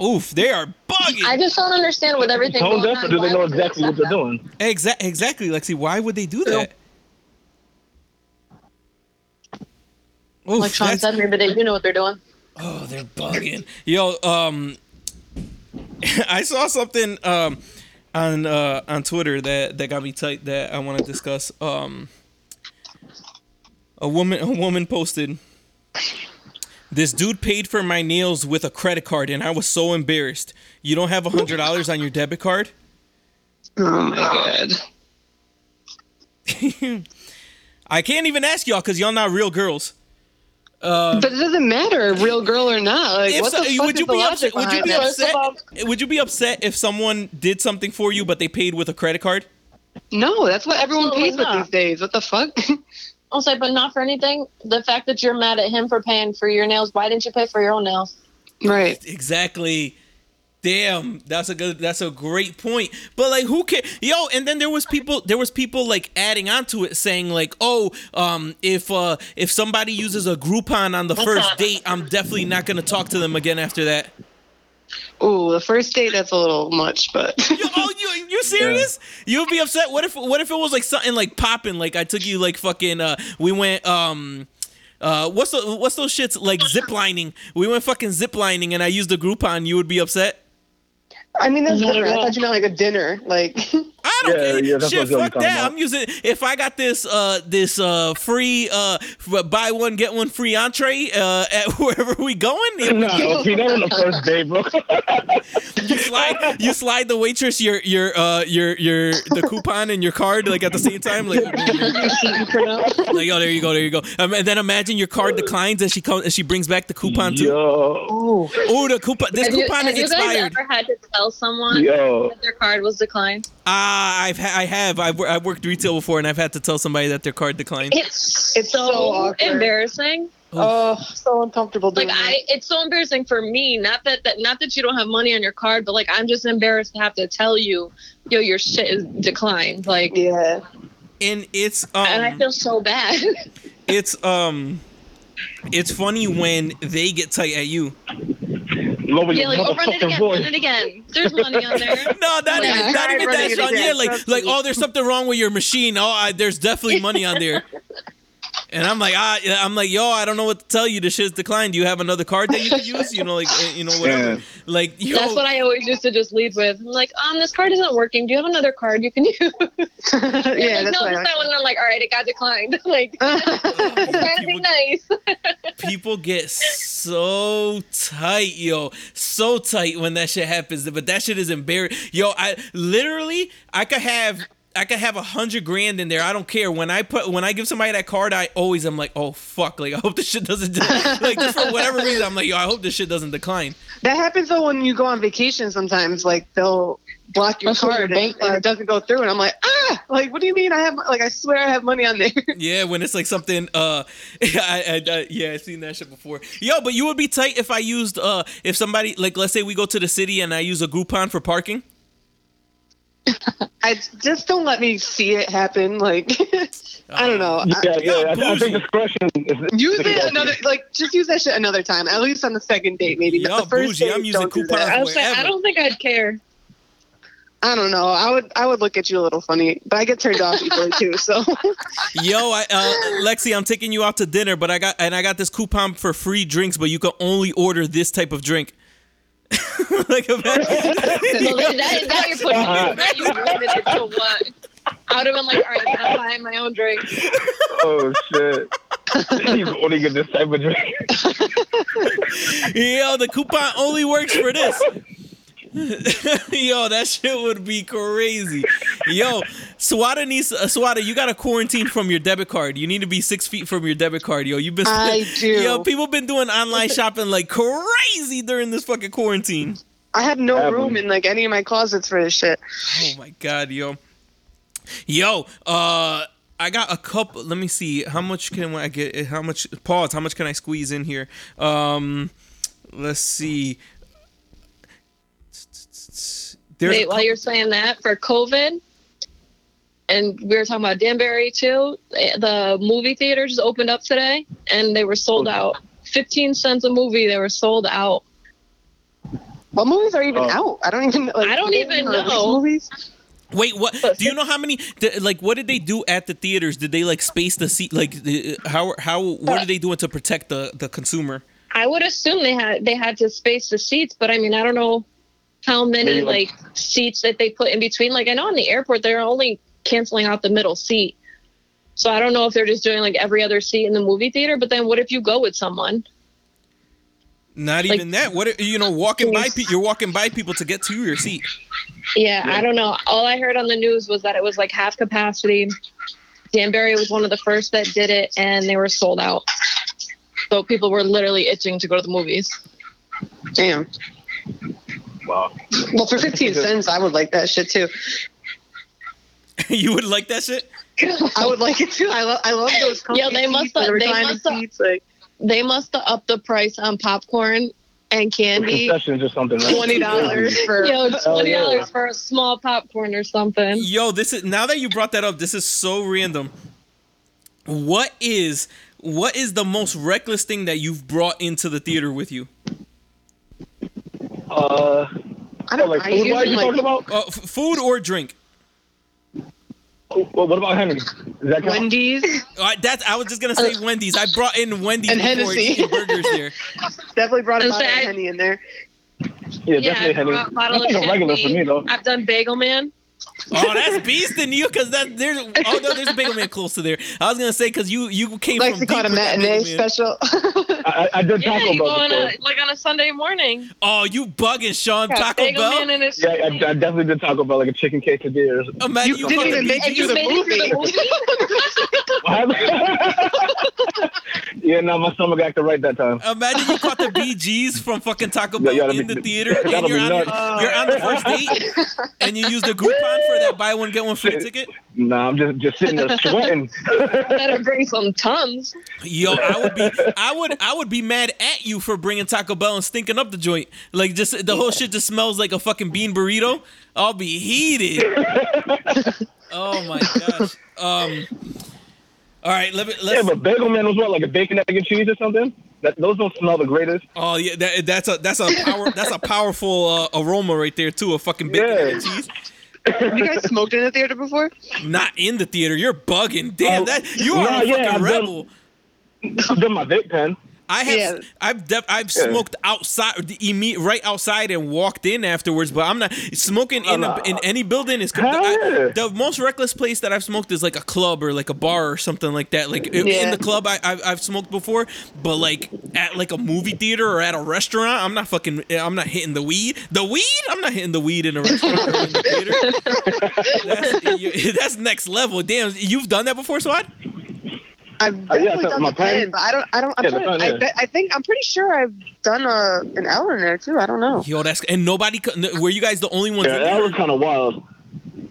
Oof, they are bugging. I just don't understand with everything going on. Or do they know exactly what they're doing? Exactly, Lexi. Why would they do that? Oof, like Sean said, maybe they do know what they're doing. Oh, they're bugging. Yo, I saw something on Twitter that got me tight that I want to discuss. A woman posted, "This dude paid for my nails with a credit card, and I was so embarrassed. You don't have $100 on your debit card?" Oh, my God. I can't even ask y'all because y'all not real girls. But it doesn't matter, real girl or not. Like, what the fuck is the logic behind that? Would you be upset if someone did something for you, but they paid with a credit card? No, that's what everyone pays with these days. What the fuck? I'll say, but not for anything. The fact that you're mad at him for paying for your nails, why didn't you pay for your own nails? Right. Exactly. Damn, that's a great point. But like, who cares? Yo, and then there was people like adding onto it, saying like, oh, if somebody uses a Groupon on the first date, I'm definitely not gonna talk to them again after that. Ooh, the first date, that's a little much, but... you serious? Yeah. You'd be upset? What if it was, like, something, like, popping? Like, I took you, like, fucking, we went, what's those shits? Like, ziplining. We went fucking ziplining, and I used a Groupon. You would be upset? I mean, that's different. I thought you meant, like, a dinner. Like... I don't care. Yeah, shit, fuck that. About. I'm using... If I got this free, buy one, get one free entree at wherever we going... No, you know, on the first day, bro. You slide the waitress your the coupon and your card, like, at the same time. Like, like, yo, there you go. And then imagine your card declines and she brings back the coupon, too. Yo. Oh, the coupon... This coupon is expired. Have you guys ever had to tell someone that their card was declined? I've worked retail before, and I've had to tell somebody that their card declined. It's so embarrassing. Oh, so uncomfortable doing that. It's so embarrassing for me. Not that you don't have money on your card, but like, I'm just embarrassed to have to tell you, yo, your shit is declined. Like, yeah. And it's and I feel so bad. It's funny when they get tight at you. Yeah, like, oh, run it again. There's money on there. No, not even that, Sean. Yeah, like, oh, there's something wrong with your machine. Oh, there's definitely money on there. And I'm like, yo, I don't know what to tell you. This shit's declined. Do you have another card that you could use? You know, like, whatever. Yeah. Like, yo. That's what I always used to just lead with. I'm like, this card isn't working. Do you have another card you can use? That one. I'm like, all right, it got declined. Like, it's gotta be nice. People get so tight, yo, so tight when that shit happens. But that shit is embarrassing, yo. I could have $100,000 in there. I don't care. When I give somebody that card, I always am like, oh fuck, like I hope this shit doesn't like, just for whatever reason, I'm like, yo, I hope this shit doesn't decline. That happens though when you go on vacation sometimes. Like they'll block your card and it doesn't go through, and I'm like, like what do you mean? I have, like, I swear I have money on there. Yeah, when it's like something, I've seen that shit before. Yo, but you would be tight if I used if somebody, like, let's say we go to the city and I use a Groupon for parking. I just don't let me see it happen. Like, I don't know. I think discretion is just use that shit another time. At least on the second date, maybe. Yo, but the first date, I'm using coupons. I don't think I'd care. I don't know. I would look at you a little funny, but I get turned off easily too. So, yo, Lexi, I'm taking you out to dinner, but I got this coupon for free drinks, but you can only order this type of drink. Like, imagine. So, that you're putting, you limited to what? I would have been like, all right, I'm buying my own drink. Oh, shit. He's only getting this type of drink. Yo, the coupon only works for this. Yo, that shit would be crazy. Yo, Swada needs Swada. You got to quarantine from your debit card. You need to be 6 feet from your debit card. Yo, you've been. I do. Yo, people been doing online shopping like crazy during this fucking quarantine. I have no room in like any of my closets for this shit. Oh my god, yo. Yo, I got a couple. Let me see. How much can I get? How much? Pause. How much can I squeeze in here? Let's see. Wait, while you're saying that, for COVID, and we were talking about Danbury too, the movie theater just opened up today, and they were sold out. 15 cents a movie, they were sold out. What movies are even out? I don't even know. Like, I don't even know. Movies? Wait, what? Do you know how many? Like, what did they do at the theaters? Did they like space the seat? Like, what did they do to protect the consumer? I would assume they had to space the seats, but I mean, I don't know how many like seats that they put in between. Like, I know in the airport they're only canceling out the middle seat, so I don't know if they're just doing like every other seat in the movie theater. But then what if you go with someone? Not even like, that. What if, you know, you're walking by people to get to your seat. Yeah, I don't know. All I heard on the news was that it was like half capacity. Danbury was one of the first that did it, and they were sold out. So people were literally itching to go to the movies. Damn. Wow. Well, for 15 cents, I would like that shit too. You would like that shit? I would like it too. I love those. Yeah, they must have upped the price on popcorn and candy. Concessions or something. Right? $20 for $20 for a small popcorn or something. Yo, this is, now that you brought that up, this is so random. What is the most reckless thing that you've brought into the theater with you? I don't like food. What are you talking about? Food or drink? Oh, well, what about Henry? Wendy's? I was just gonna say Wendy's. I brought in Wendy's and Hennessy burgers here. Definitely brought a bottle of Henny in there. Yeah, definitely Henny. That's a regular for me though. I've done Bagel Man. Oh, that's beast in you, because there's a Bagel Man close to there. I was gonna say because you came like from a matinee special. I did Taco Bell. Like on a Sunday morning. Oh, you bugging, Sean? Taco Bell? Yeah, I definitely did Taco Bell, like a chicken quesadilla. Oh, man, you didn't even make it through the movie. Yeah, no, my stomach acted right that time. Imagine you caught the BGs from fucking Taco Bell in the theater, and you're on the first date, and you use the coupon for that buy one get one free ticket. Nah, I'm just sitting there sweating. Better bring some tons. Yo, I would be mad at you for bringing Taco Bell and stinking up the joint. Like, just the whole shit just smells like a fucking bean burrito. I'll be heated. Oh my gosh. All right, let's. Yeah, but Bagel Man was what, like a bacon, egg, and cheese or something? Those don't smell the greatest. Oh yeah, that's a powerful aroma right there too. A fucking bacon, egg, and cheese. Have you guys smoked in the theater before? Not in the theater. You're bugging. Damn, you are a fucking rebel. I've done my vape pen. I have. Yeah. I've smoked outside, right outside, and walked in afterwards. But I'm not smoking in any building. Is the most reckless place that I've smoked is like a club or like a bar or something like that. Like in the club, I've smoked before, but like at like a movie theater or at a restaurant, I'm not hitting the weed. I'm not hitting the weed in a restaurant or in the theater. That's next level. Damn, you've done that before, Swad? I've definitely done the pen, but I don't. I think I'm pretty sure I've done an hour in there too. I don't know. Yo, that's and nobody. Were you guys the only ones? Yeah, that was kind of wild.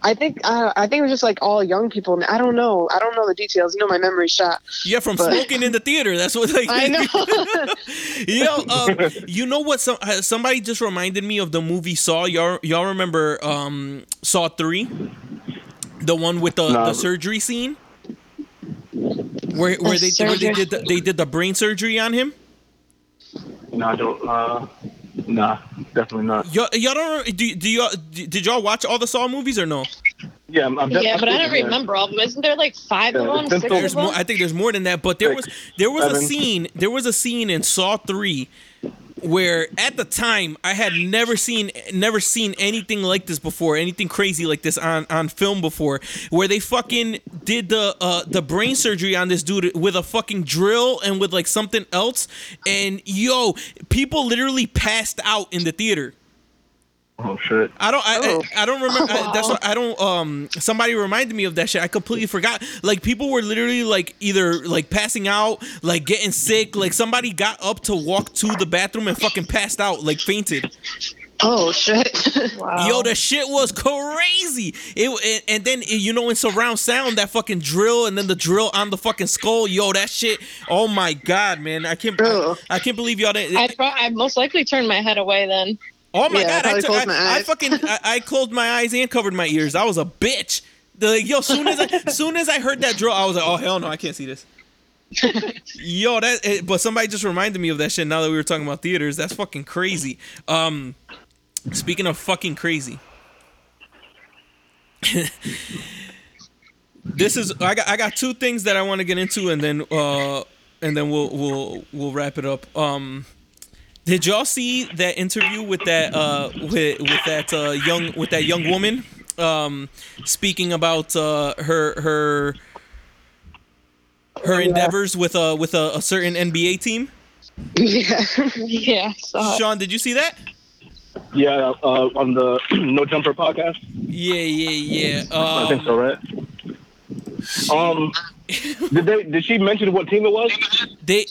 I think it was just like all young people. I don't know. I don't know the details. You know, my memory's shot. Yeah, smoking in the theater. That's what like. I know. You know what? Somebody just reminded me of the movie Saw. Y'all remember Saw III? The one with the surgery scene. Where they did the brain surgery on him? Nah, definitely not. Y'all don't did y'all watch all the Saw movies or no? Yeah, but I don't remember all of them. Isn't there like 5 of them? 6 of them? I think there's more than that. But there was a scene in Saw 3 where at the time I had never seen anything like this before, anything crazy like this on film before, where they fucking did the brain surgery on this dude with a fucking drill and with like something else, and yo, people literally passed out in the theater. Oh shit! I don't remember. That's what I don't. Somebody reminded me of that shit. I completely forgot. Like people were literally like either like passing out, like getting sick. Like somebody got up to walk to the bathroom and fucking passed out, like fainted. Oh shit! Wow. Yo, the shit was crazy. And then you know in surround sound that fucking drill and then the drill on the fucking skull. Yo, that shit. Oh my god, man! I can't believe y'all didn't. I most likely turned my head away then. Oh my god! I closed my eyes and covered my ears. I was a bitch. Like, yo, soon as I heard that drill, I was like, oh hell no, I can't see this. Yo, that. But somebody just reminded me of that shit. Now that we were talking about theaters, that's fucking crazy. Speaking of fucking crazy, this is I got two things that I want to get into, and then we'll wrap it up. Did y'all see that interview with that young woman speaking about her endeavors with a certain NBA team? Yeah. Sean, did you see that? Yeah, on the No Jumper podcast. Yeah. I think so, right? Did she mention what team it was? They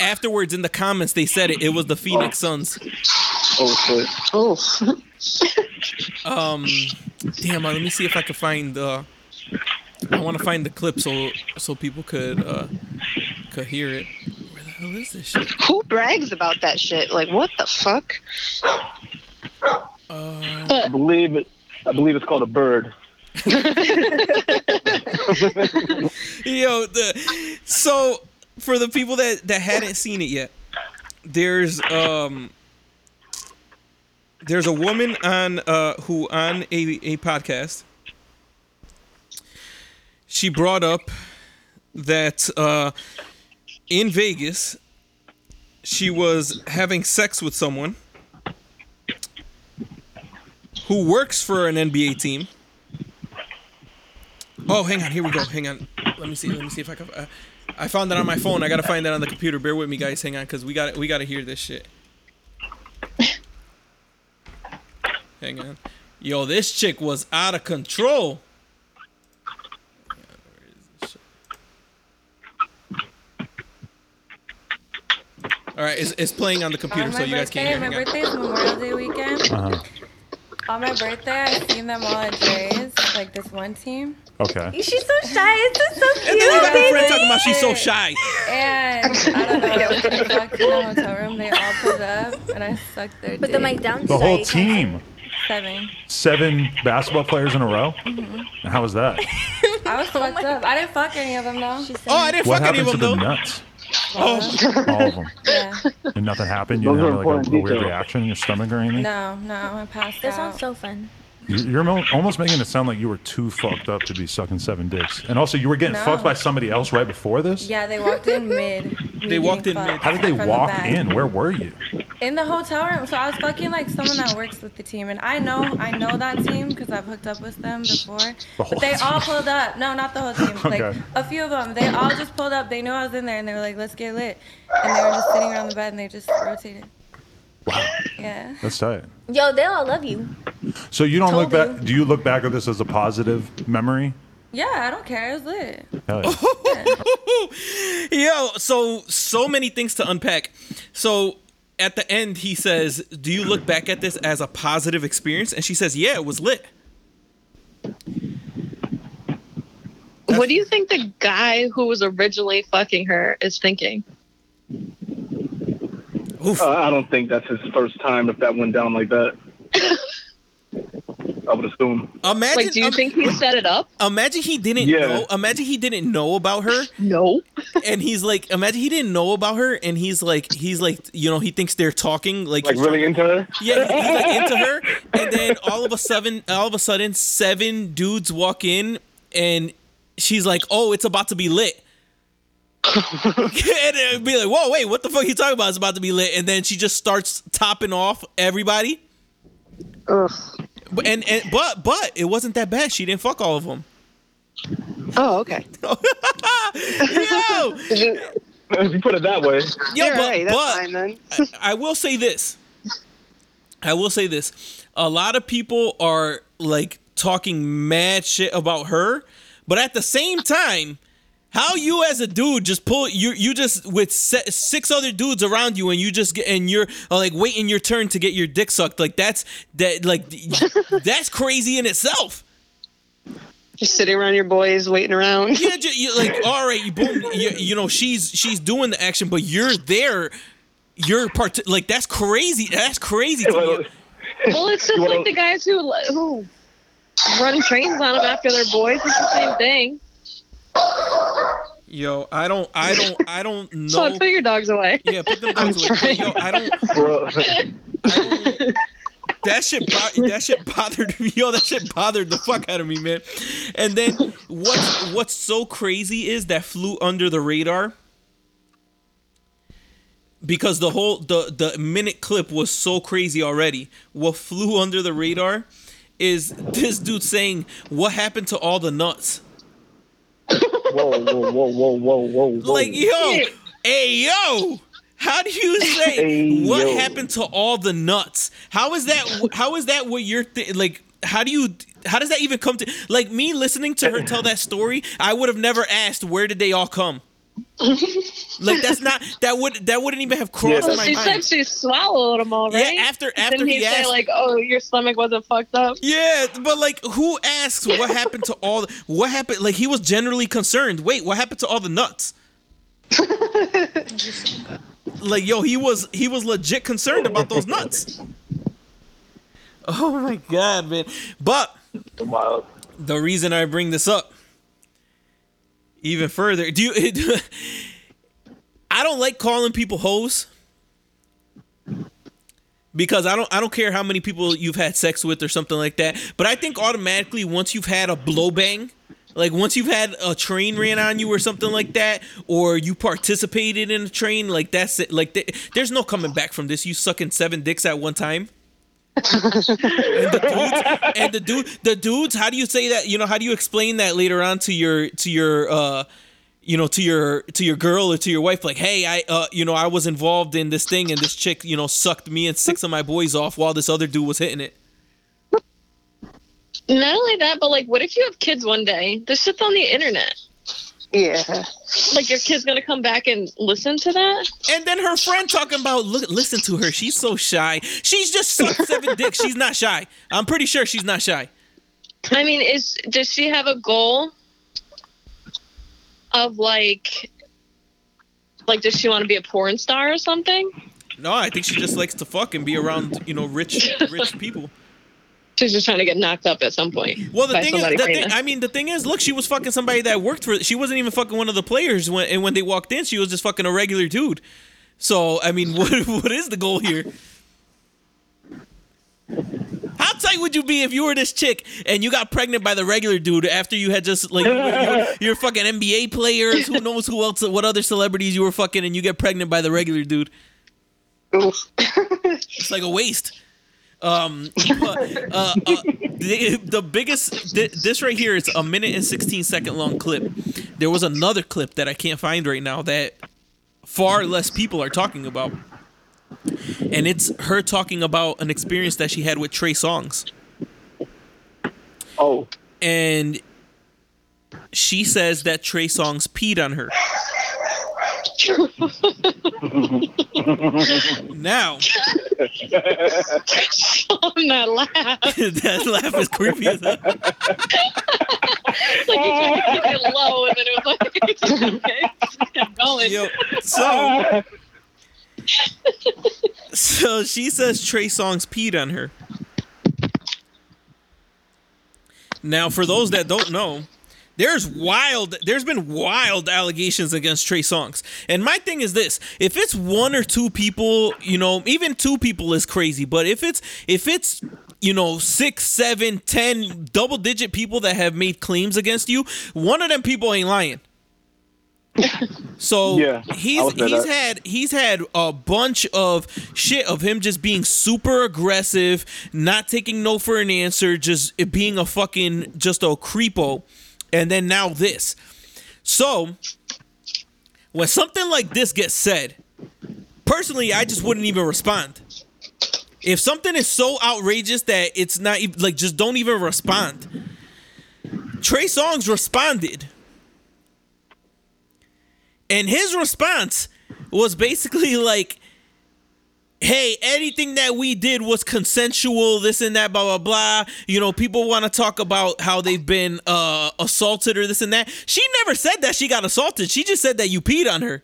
afterwards in the comments they said it was the Phoenix Suns. Oh shit. Oh. Damn. Let me see if I can find. I want to find the clip so people could hear it. Where the hell is this shit? Who brags about that shit? Like what the fuck? I believe it's called a bird. Yo, so for the people that hadn't seen it yet, there's a woman on who on a podcast, she brought up that in Vegas she was having sex with someone who works for an NBA team. Oh, hang on. Here we go. Hang on. Let me see if I can. I found that on my phone. I gotta find that on the computer. Bear with me, guys. Hang on, because we gotta hear this shit. Hang on. Yo, this chick was out of control. Hang on, where is this shit? All right, it's playing on the computer, so you guys can't hear me. My birthday is Memorial Day weekend. Uh-huh. On my birthday, I've seen them all at J's, like this one team. Okay. She's so shy. It's just so cute. And then you got a friend talking about she's so shy. And I don't know. We walked in the hotel room. They all pulled up, and I sucked their dick. But then, like, downside. The whole team. Seven basketball players in a row? Mm-hmm. And how was that? I was fucked up. I didn't fuck any of them, though. What happened to the nuts? All of them. Yeah. And nothing happened? You didn't have like a weird reaction in your stomach or anything? No, I passed out. That sounds so fun. You're almost making it sound like you were too fucked up to be sucking seven dicks. And also, you were getting fucked by somebody else right before this? Yeah, they walked in mid. How did they walk in? Where were you? In the hotel room. So I was fucking like someone that works with the team. And I know that team because I've hooked up with them before. But they all pulled up. No, not the whole team. Okay. Like a few of them. They all just pulled up. They knew I was in there and they were like, let's get lit. And they were just sitting around the bed and they just rotated. Wow. Yeah. That's tight. Yo, they all love you. So you don't look back. Do you look back at this as a positive memory? Yeah, I don't care. It was lit. Hell yeah. Yo, so many things to unpack. So at the end, he says, do you look back at this as a positive experience? And she says, yeah, it was lit. What do you think the guy who was originally fucking her is thinking? I don't think that's his first time if that went down like that. I would assume. Imagine. Wait, do you think he set it up? Imagine he didn't know. Imagine he didn't know about her. No. And he's like, imagine he didn't know about her, and he's like, you know, he thinks they're talking, like really into her. Yeah, he's like into her, and then all of a sudden, seven dudes walk in, and she's like, oh, it's about to be lit. And it'd be like, whoa, wait, what the fuck are you talking about? It's about to be lit. And then she just starts topping off everybody. Ugh. But it wasn't that bad. She didn't fuck all of them. Oh, okay. Yo, if you put it that way. Yo, right, that's fine, then. I will say this. A lot of people are like talking mad shit about her, but at the same time, how you as a dude just pull you just with six other dudes around you and you just get, and you're like waiting your turn to get your dick sucked, like that's crazy in itself. Just sitting around your boys, waiting around. Yeah, you're like, all right, boom, you know she's doing the action, but you're there. You're like that's crazy. That's crazy. To me. Well, it's just like the guys who run trains on them after their boys. It's the same thing. Yo, I don't know. So put your dogs away. Yeah, put them dogs away. Yo, I don't that shit bothered me. Yo, that shit bothered the fuck out of me, man. And then what's so crazy is that flew under the radar because the whole the minute clip was so crazy already. What flew under the radar is this dude saying, "What happened to all the nuts?" Whoa. Like, yo, hey, yo, how do you say what happened to all the nuts? How is that what you're like, how does that even come to, like, me listening to her tell that story, I would have never asked where did they all come? Like, that's not, that wouldn't even have crossed my mind. She said she swallowed them all, right? Yeah, after he asked, say, like, oh, your stomach wasn't fucked up. Yeah, but like, who asks what happened to all? What happened? Like, he was generally concerned. Wait, what happened to all the nuts? Like, yo, he was legit concerned about those nuts. Oh my god, man! But the reason I bring this up. Even further, I don't like calling people hoes because I don't care how many people you've had sex with or something like that. But I think automatically once you've had a blow bang, like once you've had a train ran on you or something like that, or you participated in a train, like that's it. Like there's no coming back from this. You sucking 7 dicks at one time. And the dudes, how do you say that? You know, how do you explain that later on to your girl or to your wife? Like, hey, I was involved in this thing, and this chick, you know, sucked me and 6 of my boys off while this other dude was hitting it. Not only that, but like, what if you have kids one day? This shit's on the internet. Yeah. Like, your kid's gonna come back and listen to that? And then her friend talking about, listen to her, she's so shy. She's just sucked 7 dicks, she's not shy. I'm pretty sure she's not shy. I mean, does she have a goal of, like, does she want to be a porn star or something? No, I think she just likes to fuck and be around, you know, rich people. She's just trying to get knocked up at some point. Well, the thing is, look, she was fucking somebody that worked for. She wasn't even fucking one of the players when they walked in. She was just fucking a regular dude. So, I mean, what is the goal here? How tight would you be if you were this chick and you got pregnant by the regular dude after you had just like your fucking NBA players, who knows who else, what other celebrities you were fucking, and you get pregnant by the regular dude? It's like a waste. The biggest this right here is a 1 minute and 16 second long clip. There was another clip that I can't find right now that far less people are talking about, and it's her talking about an experience that she had with Trey Songz. Oh, and she says that Trey Songz peed on her. Now that laugh. That laugh is creepy as hell. It's like you tried to keep it low, and then it was like it's okay, just kept going. Yo, so she says Trey Songz peed on her. Now, for those that don't know, There's been wild allegations against Trey Songz. And my thing is this, if it's one or two people, you know, even 2 people is crazy, but if it's, you know, 6, 7, 10 double digit people that have made claims against you, one of them people ain't lying. So yeah, he's had a bunch of shit of him just being super aggressive, not taking no for an answer, just being a creepo, and then now this. So when something like this gets said, personally, I just wouldn't even respond. If something is so outrageous that it's not like, just don't even respond. Trey Songz responded. And his response was basically like, hey, anything that we did was consensual, this and that, blah, blah, blah. You know, people want to talk about how they've been assaulted or this and that. She never said that she got assaulted. She just said that you peed on her.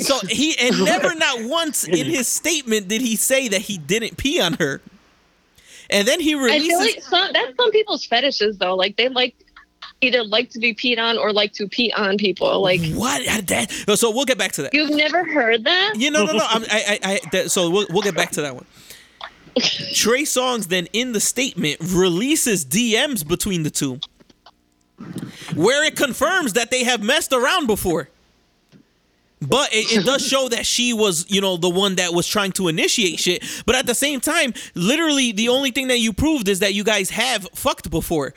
So he, and never not once in his statement did he say that he didn't pee on her. And then he releases... I feel like that's some people's fetishes, though. Like, they like... either like to be peed on or like to pee on people. Like what? So we'll get back to that. You've never heard that? Yeah, no. So we'll get back to that one. Trey Songz then in the statement releases DMs between the two, where it confirms that they have messed around before. But it does show that she was, you know, the one that was trying to initiate shit. But at the same time, literally the only thing that you proved is that you guys have fucked before.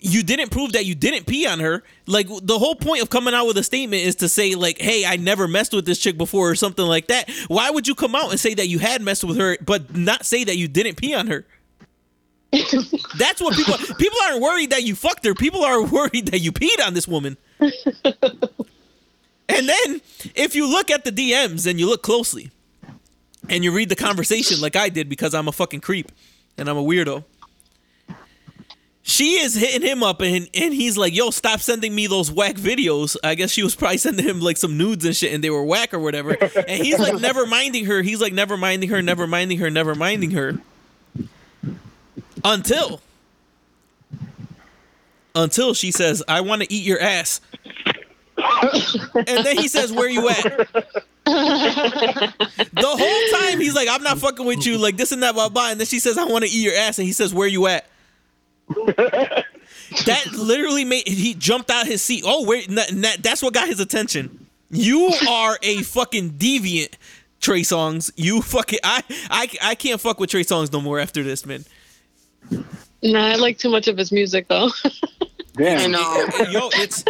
You didn't prove that you didn't pee on her. Like, the whole point of coming out with a statement is to say, like, hey, I never messed with this chick before or something like that. Why would you come out and say that you had messed with her but not say that you didn't pee on her? That's what people aren't worried that you fucked her. People are worried that you peed on this woman. And then if you look at the DMs and you look closely and you read the conversation like I did, because I'm a fucking creep and I'm a weirdo, she is hitting him up, and he's like, yo, stop sending me those whack videos. I guess she was probably sending him, like, some nudes and shit, and they were whack or whatever. And he's like, never minding her. Until she says, I want to eat your ass. And then he says, where you at? The whole time, he's like, I'm not fucking with you, like, this and that, blah, blah. And then she says, I want to eat your ass. And he says, where you at? That literally he jumped out his seat. Oh wait, that's what got his attention. You are a fucking deviant, Trey Songz. You fucking I can't fuck with Trey Songz no more after this, man. Nah, I like too much of his music though. Damn, I know. Yo, it's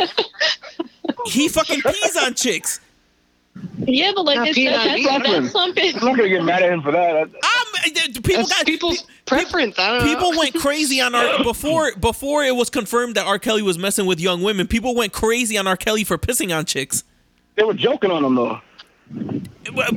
he fucking pees on chicks. Yeah, but like that's something. I'm not gonna get mad at him for that. That's people's preference. I don't know. People went crazy on our before it was confirmed that R. Kelly was messing with young women. People went crazy on R. Kelly for pissing on chicks. They were joking on him though. But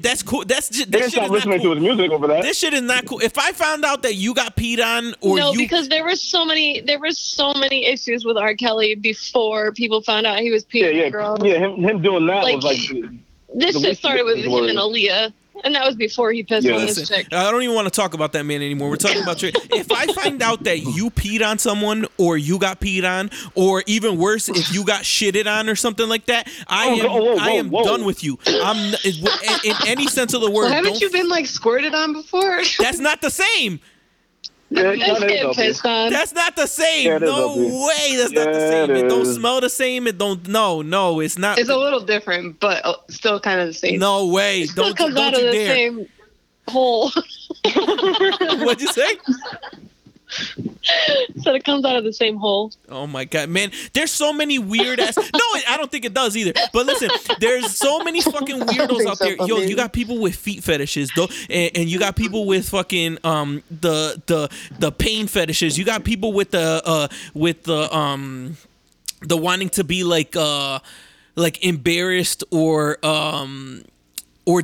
that's cool. They didn't stop listening to his music over that. This shit is not cool. If I found out that you got peed on, because there were so many issues with R. Kelly before people found out he was peeing on girls. Yeah, him doing that like, was like this shit started with him and Aaliyah, and that was before he pissed on his chick. I don't even want to talk about that man anymore. We're talking about if I find out that you peed on someone, or you got peed on, or even worse, if you got shitted on or something like that, I am done with you. I'm in any sense of the word. Well, haven't you been like squirted on before? That's not the same. Yeah, that's not the same. Yeah, no way. That's not the same. It don't smell the same. It don't. No, it's not. It's a little different, but still kind of the same. No way. It still comes out of the same hole. What'd you say? So it comes out of the same hole. Oh my god, man! There's so many weird ass. No, I don't think it does either. But listen, there's so many fucking weirdos out there. Yo, you got people with feet fetishes, though, and you got people with fucking the pain fetishes. You got people with the wanting to be like embarrassed or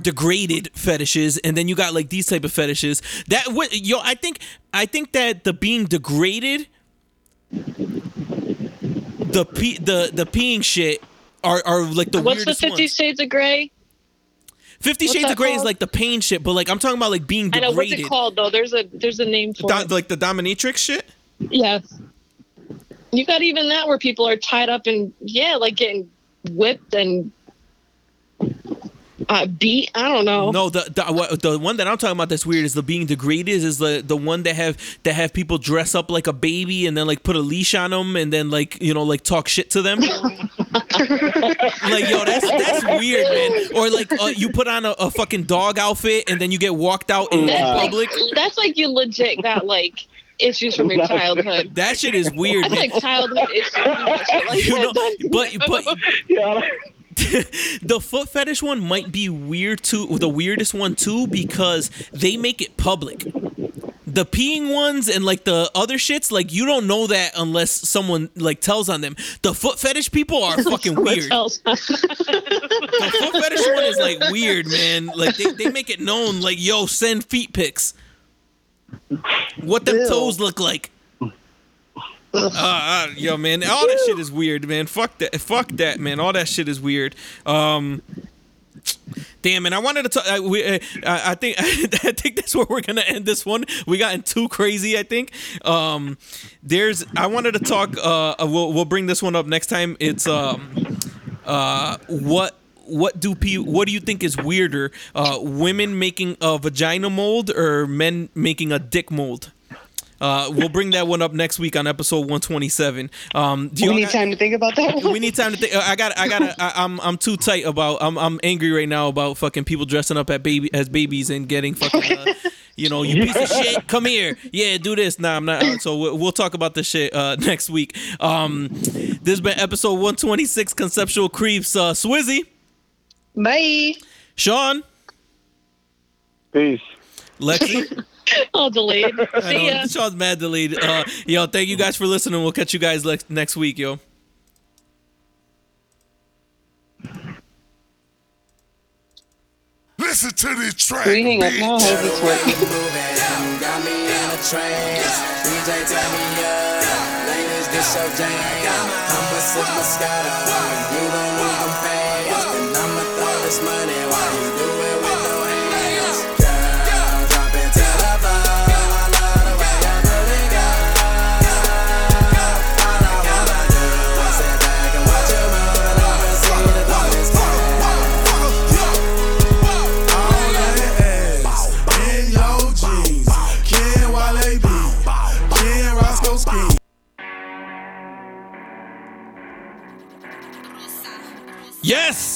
degraded fetishes, and then you got like these type of fetishes. I think that the being degraded, the peeing shit are like the weirdest ones. What's the 50 Shades of Grey? 50 Shades of Grey is like the pain shit, but like I'm talking about like being degraded. I know, what's it called though? There's a name for it. Like the dominatrix shit? Yes. You got even that where people are tied up and like getting whipped and beat. I don't know. No, the one that I'm talking about that's weird is the being degraded is the one that have people dress up like a baby and then like put a leash on them and then like, you know, like talk shit to them. Like, yo, that's weird, man. Or like you put on a fucking dog outfit and then you get walked out in public. That's like you legit got like issues from your childhood. That shit is weird. That's like childhood issues. Like, you know, but yeah. The foot fetish one might be weird too, the weirdest one too, because they make it public. The peeing ones and like the other shits, like you don't know that unless someone like tells on them. The foot fetish people are fucking weird. The foot fetish one is like weird, man. Like they make it known, like, yo, send feet pics. What them toes look like. Yo, man, all that shit is weird, man. Fuck that, man. All that shit is weird. Damn, man. I wanted to talk. I think that's where we're gonna end this one. We gotten too crazy, I think. I wanted to talk. We'll bring this one up next time. It's what do you think is weirder, women making a vagina mold or men making a dick mold? We'll bring that one up next week on episode 127. Time to think about that one? We need time to think. I'm too tight about. I'm angry right now about fucking people dressing up as babies and getting fucking. You know, you piece of shit. Come here. Yeah, do this. Nah, I'm not. So we'll talk about this shit next week. This has been episode 126, Conceptual Creeps. Swizzy. Bye. Sean. Peace. Lexi. All delayed. See ya. Sean's mad delayed. Yo, thank you guys for listening. We'll catch you guys next week, yo. Listen to this track. Reading it now. How's this working? Got me in a trance. DJ tell me up. Ladies, this your jam. I'ma sip my Moscato. You don't need them fans. And I'ma throw this money while you do it with no hands. Yes!